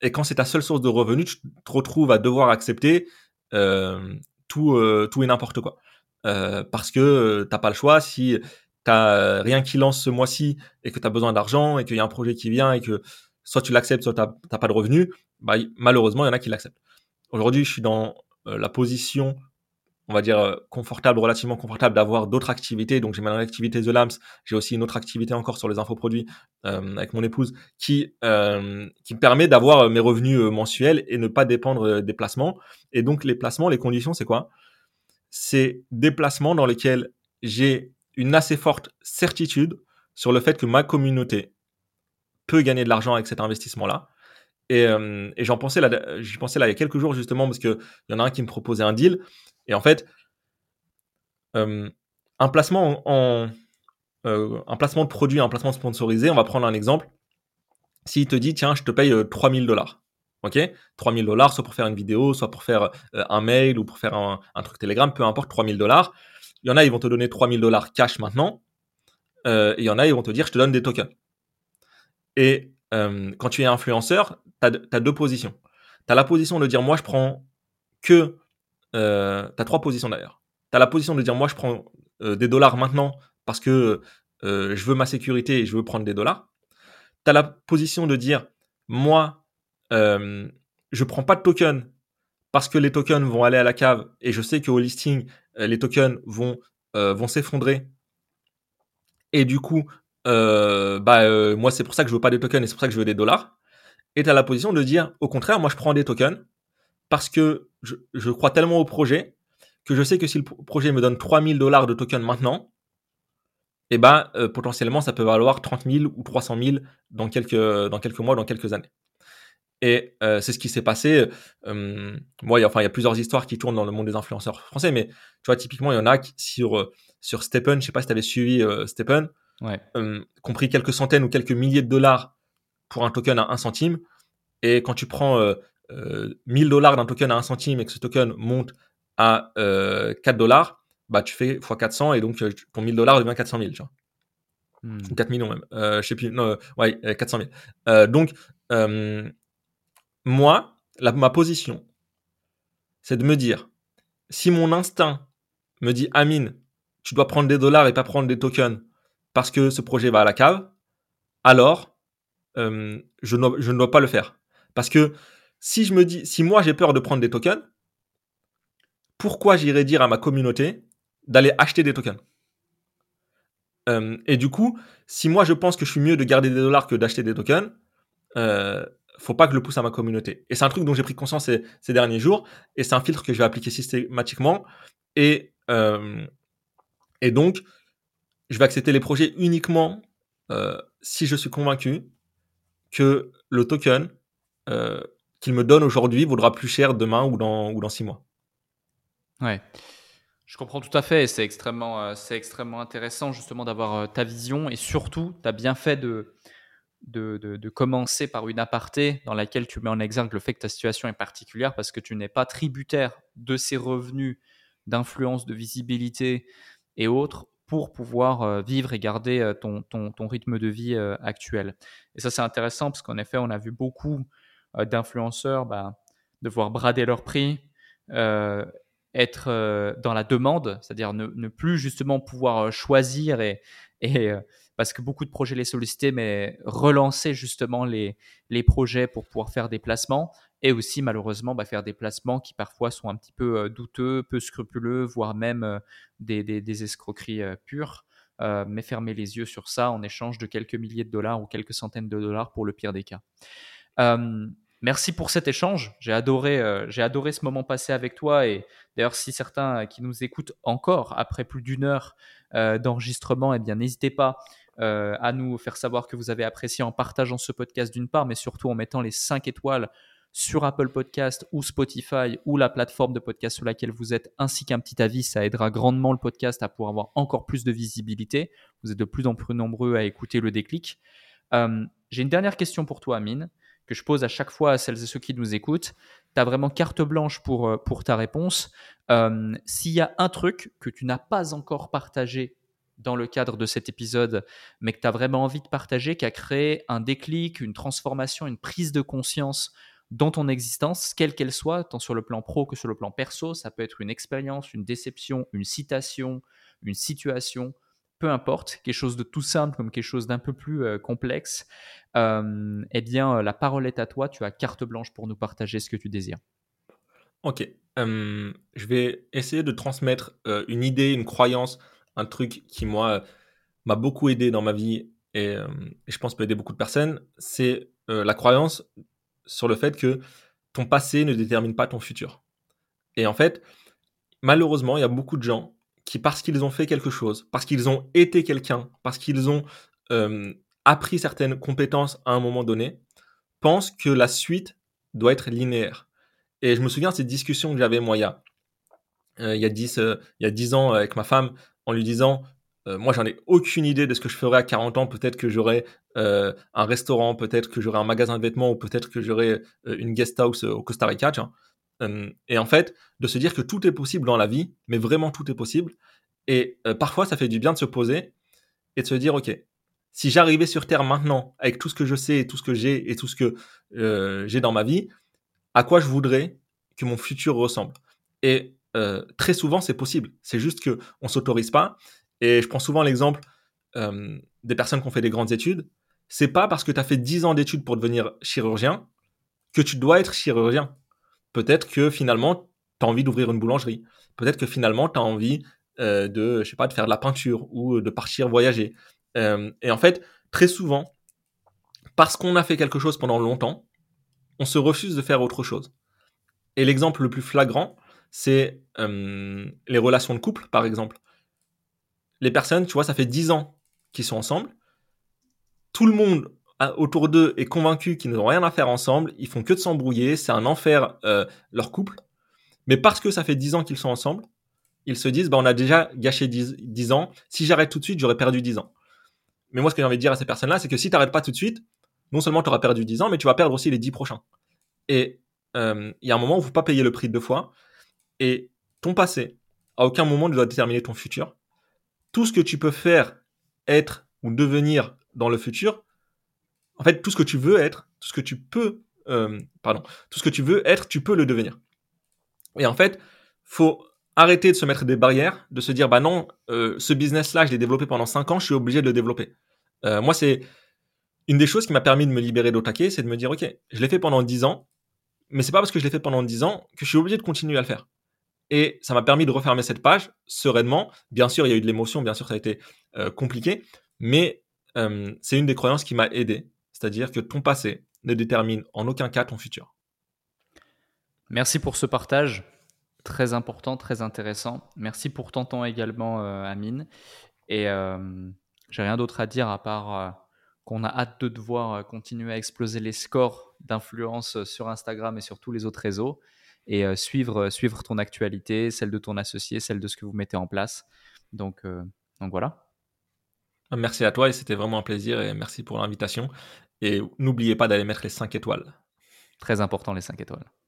et quand c'est ta seule source de revenus, tu te retrouves à devoir accepter euh, tout, euh, tout et n'importe quoi. Euh, parce que euh, t'as pas le choix. Si t'as rien qui lance ce mois-ci et que t'as besoin d'argent et qu'il y a un projet qui vient et que soit tu l'acceptes, soit t'as, t'as pas de revenus, bah, malheureusement, il y en a qui l'acceptent. Aujourd'hui, je suis dans euh, la position... on va dire confortable, relativement confortable d'avoir d'autres activités. Donc, j'ai ma activité The LAMS. J'ai aussi une autre activité encore sur les infoproduits euh, avec mon épouse qui, euh, qui me permet d'avoir mes revenus mensuels et ne pas dépendre des placements. Et donc, les placements, les conditions, c'est quoi? C'est des placements dans lesquels j'ai une assez forte certitude sur le fait que ma communauté peut gagner de l'argent avec cet investissement-là. Et, euh, et j'en pensais là, j'y pensais là il y a quelques jours justement parce qu'il y en a un qui me proposait un deal. Et en fait, euh, un, placement en, en, euh, un placement de produit, un placement sponsorisé, on va prendre un exemple. S'il te dit, tiens, je te paye euh, trois mille dollars, ok, trois mille dollars, soit pour faire une vidéo, soit pour faire euh, un mail ou pour faire un, un truc Telegram, peu importe, trois mille dollars. Il y en a, ils vont te donner trois mille dollars cash maintenant. Euh, et il y en a, ils vont te dire, je te donne des tokens. Et euh, quand tu es influenceur, tu as deux positions. Tu as la position de dire, moi, je prends que... Euh, t'as trois positions d'ailleurs. T'as la position de dire moi je prends euh, des dollars maintenant parce que euh, je veux ma sécurité et je veux prendre des dollars. T'as la position de dire moi euh, je prends pas de tokens parce que les tokens vont aller à la cave et je sais qu'au listing euh, les tokens vont euh, vont s'effondrer et du coup euh, bah euh, moi c'est pour ça que je veux pas des tokens et c'est pour ça que je veux des dollars. Et t'as la position de dire au contraire moi je prends des tokens parce que je, je crois tellement au projet que je sais que si le projet me donne trois mille dollars de tokens maintenant, eh ben, euh, potentiellement, ça peut valoir trente mille ou trois cent mille dans quelques, dans quelques mois, dans quelques années. Et euh, c'est ce qui s'est passé. Euh, moi, il y a, enfin, il y a plusieurs histoires qui tournent dans le monde des influenceurs français, mais tu vois, typiquement, il y en a qui, sur, sur Steppen, je ne sais pas si tu avais suivi euh, Steppen, ouais. euh, compris quelques centaines ou quelques milliers de dollars pour un token à un centime. Et quand tu prends... Euh, euh, mille dollars d'un token à un centime et que ce token monte à euh, quatre dollars, bah, tu fais fois quatre cents et donc ton mille dollars devient quatre cent mille. Tu vois. Hmm. quatre millions même. Euh, je ne sais plus. Non, euh, ouais, quatre cent mille. Euh, donc, euh, moi, la, ma position, c'est de me dire, si mon instinct me dit « Amine, tu dois prendre des dollars et pas prendre des tokens parce que ce projet va à la cave », alors euh, je, ne, je ne dois pas le faire. Parce que si je me dis, si moi j'ai peur de prendre des tokens, pourquoi j'irais dire à ma communauté d'aller acheter des tokens ? Euh, et du coup, si moi je pense que je suis mieux de garder des dollars que d'acheter des tokens, euh, faut pas que je le pousse à ma communauté. Et c'est un truc dont j'ai pris conscience ces, ces derniers jours, et c'est un filtre que je vais appliquer systématiquement. Et, euh, et donc, je vais accepter les projets uniquement euh, si je suis convaincu que le token euh, qu'il me donne aujourd'hui vaudra plus cher demain ou dans, ou dans six mois. Ouais. Je comprends tout à fait, et c'est extrêmement, euh, c'est extrêmement intéressant justement d'avoir euh, ta vision, et surtout, tu as bien fait de, de, de, de commencer par une aparté dans laquelle tu mets en exergue le fait que ta situation est particulière parce que tu n'es pas tributaire de ces revenus d'influence, de visibilité et autres pour pouvoir euh, vivre et garder euh, ton, ton, ton rythme de vie euh, actuel. Et ça, c'est intéressant parce qu'en effet, on a vu beaucoup euh, d'influenceurs bah, devoir brader leur prix, euh, être dans la demande, c'est-à-dire ne, ne plus justement pouvoir choisir et, et parce que beaucoup de projets les sollicitaient, mais relancer justement les, les projets pour pouvoir faire des placements et aussi malheureusement bah, faire des placements qui parfois sont un petit peu douteux, peu scrupuleux, voire même des, des, des escroqueries pures. Euh, mais fermer les yeux sur ça en échange de quelques milliers de dollars ou quelques centaines de dollars pour le pire des cas. Euh, Merci pour cet échange. J'ai adoré, euh, j'ai adoré ce moment passé avec toi. Et d'ailleurs, si certains qui nous écoutent encore après plus d'une heure euh, d'enregistrement, eh bien, n'hésitez pas euh, à nous faire savoir que vous avez apprécié en partageant ce podcast d'une part, mais surtout en mettant les cinq étoiles sur Apple Podcast ou Spotify ou la plateforme de podcast sur laquelle vous êtes, ainsi qu'un petit avis. Ça aidera grandement le podcast à pouvoir avoir encore plus de visibilité. Vous êtes de plus en plus nombreux à écouter Le Déclic. Euh, j'ai une dernière question pour toi, Amine, que je pose à chaque fois à celles et ceux qui nous écoutent. Tu as vraiment carte blanche pour, pour ta réponse. Euh, s'il y a un truc que tu n'as pas encore partagé dans le cadre de cet épisode, mais que tu as vraiment envie de partager, qui a créé un déclic, une transformation, une prise de conscience dans ton existence, quelle qu'elle soit, tant sur le plan pro que sur le plan perso, ça peut être une expérience, une déception, une citation, une situation, peu importe, quelque chose de tout simple comme quelque chose d'un peu plus euh, complexe, euh, eh bien, la parole est à toi. Tu as carte blanche pour nous partager ce que tu désires. Ok. Euh, je vais essayer de transmettre euh, une idée, une croyance, un truc qui, moi, euh, m'a beaucoup aidé dans ma vie et, euh, et je pense peut aider beaucoup de personnes. C'est euh, la croyance sur le fait que ton passé ne détermine pas ton futur. Et en fait, malheureusement, il y a beaucoup de gens qui, parce qu'ils ont fait quelque chose, parce qu'ils ont été quelqu'un, parce qu'ils ont euh, appris certaines compétences à un moment donné, pensent que la suite doit être linéaire. Et je me souviens de cette discussion que j'avais, moi, il y a, euh, il y a dix, euh, il y a dix ans avec ma femme, en lui disant euh, « Moi, j'en ai aucune idée de ce que je ferai à quarante ans. Peut-être que j'aurai euh, un restaurant, peut-être que j'aurai un magasin de vêtements ou peut-être que j'aurai euh, une guest house au Costa Rica. » tu vois. Et en fait, de se dire que tout est possible dans la vie, mais vraiment tout est possible. Et euh, parfois, ça fait du bien de se poser et de se dire, ok, si j'arrivais sur Terre maintenant, avec tout ce que je sais et tout ce que j'ai et tout ce que euh, j'ai dans ma vie, à quoi je voudrais que mon futur ressemble ? Et euh, très souvent, c'est possible. C'est juste qu'on ne s'autorise pas. Et je prends souvent l'exemple euh, des personnes qui ont fait des grandes études. Ce n'est pas parce que tu as fait dix ans d'études pour devenir chirurgien que tu dois être chirurgien. Peut-être que finalement, tu as envie d'ouvrir une boulangerie. Peut-être que finalement, tu as envie euh, de, je sais pas, de faire de la peinture ou de partir voyager. Euh, et en fait, très souvent, parce qu'on a fait quelque chose pendant longtemps, on se refuse de faire autre chose. Et l'exemple le plus flagrant, c'est euh, les relations de couple, par exemple. Les personnes, tu vois, ça fait dix ans qu'ils sont ensemble. Tout le monde autour d'eux est convaincu qu'ils n'ont rien à faire ensemble, ils font que de s'embrouiller, c'est un enfer euh, leur couple, mais parce que ça fait dix ans qu'ils sont ensemble, ils se disent bah, on a déjà gâché dix ans, si j'arrête tout de suite, j'aurais perdu dix ans. Mais moi, ce que j'ai envie de dire à ces personnes-là, c'est que si tu n'arrêtes pas tout de suite, non seulement tu auras perdu dix ans, mais tu vas perdre aussi les dix prochains. Et euh, y a un moment où il ne faut pas payer le prix deux fois. Et ton passé, à aucun moment, ne doit déterminer ton futur. Tout ce que tu peux faire, être ou devenir dans le futur, en fait, tout ce que tu veux être, tout ce que tu peux, euh, pardon, tout ce que tu veux être, tu peux le devenir. Et en fait, faut arrêter de se mettre des barrières, de se dire, bah non, euh, ce business-là, je l'ai développé pendant cinq ans, je suis obligé de le développer. Euh, moi, c'est une des choses qui m'a permis de me libérer d'Otaket, c'est de me dire, ok, je l'ai fait pendant dix ans, mais c'est pas parce que je l'ai fait pendant dix ans que je suis obligé de continuer à le faire. Et ça m'a permis de refermer cette page sereinement. Bien sûr, il y a eu de l'émotion, bien sûr, ça a été euh, compliqué, mais euh, c'est une des croyances qui m'a aidé. C'est-à-dire que ton passé ne détermine en aucun cas ton futur. Merci pour ce partage. Très important, très intéressant. Merci pour ton temps également, euh, Amine. Et euh, j'ai rien d'autre à dire à part euh, qu'on a hâte de devoir euh, continuer à exploser les scores d'influence sur Instagram et sur tous les autres réseaux et euh, suivre, euh, suivre ton actualité, celle de ton associé, celle de ce que vous mettez en place. Donc, euh, donc voilà. Merci à toi et c'était vraiment un plaisir et merci pour l'invitation. Et n'oubliez pas d'aller mettre les cinq étoiles. Très important, les cinq étoiles.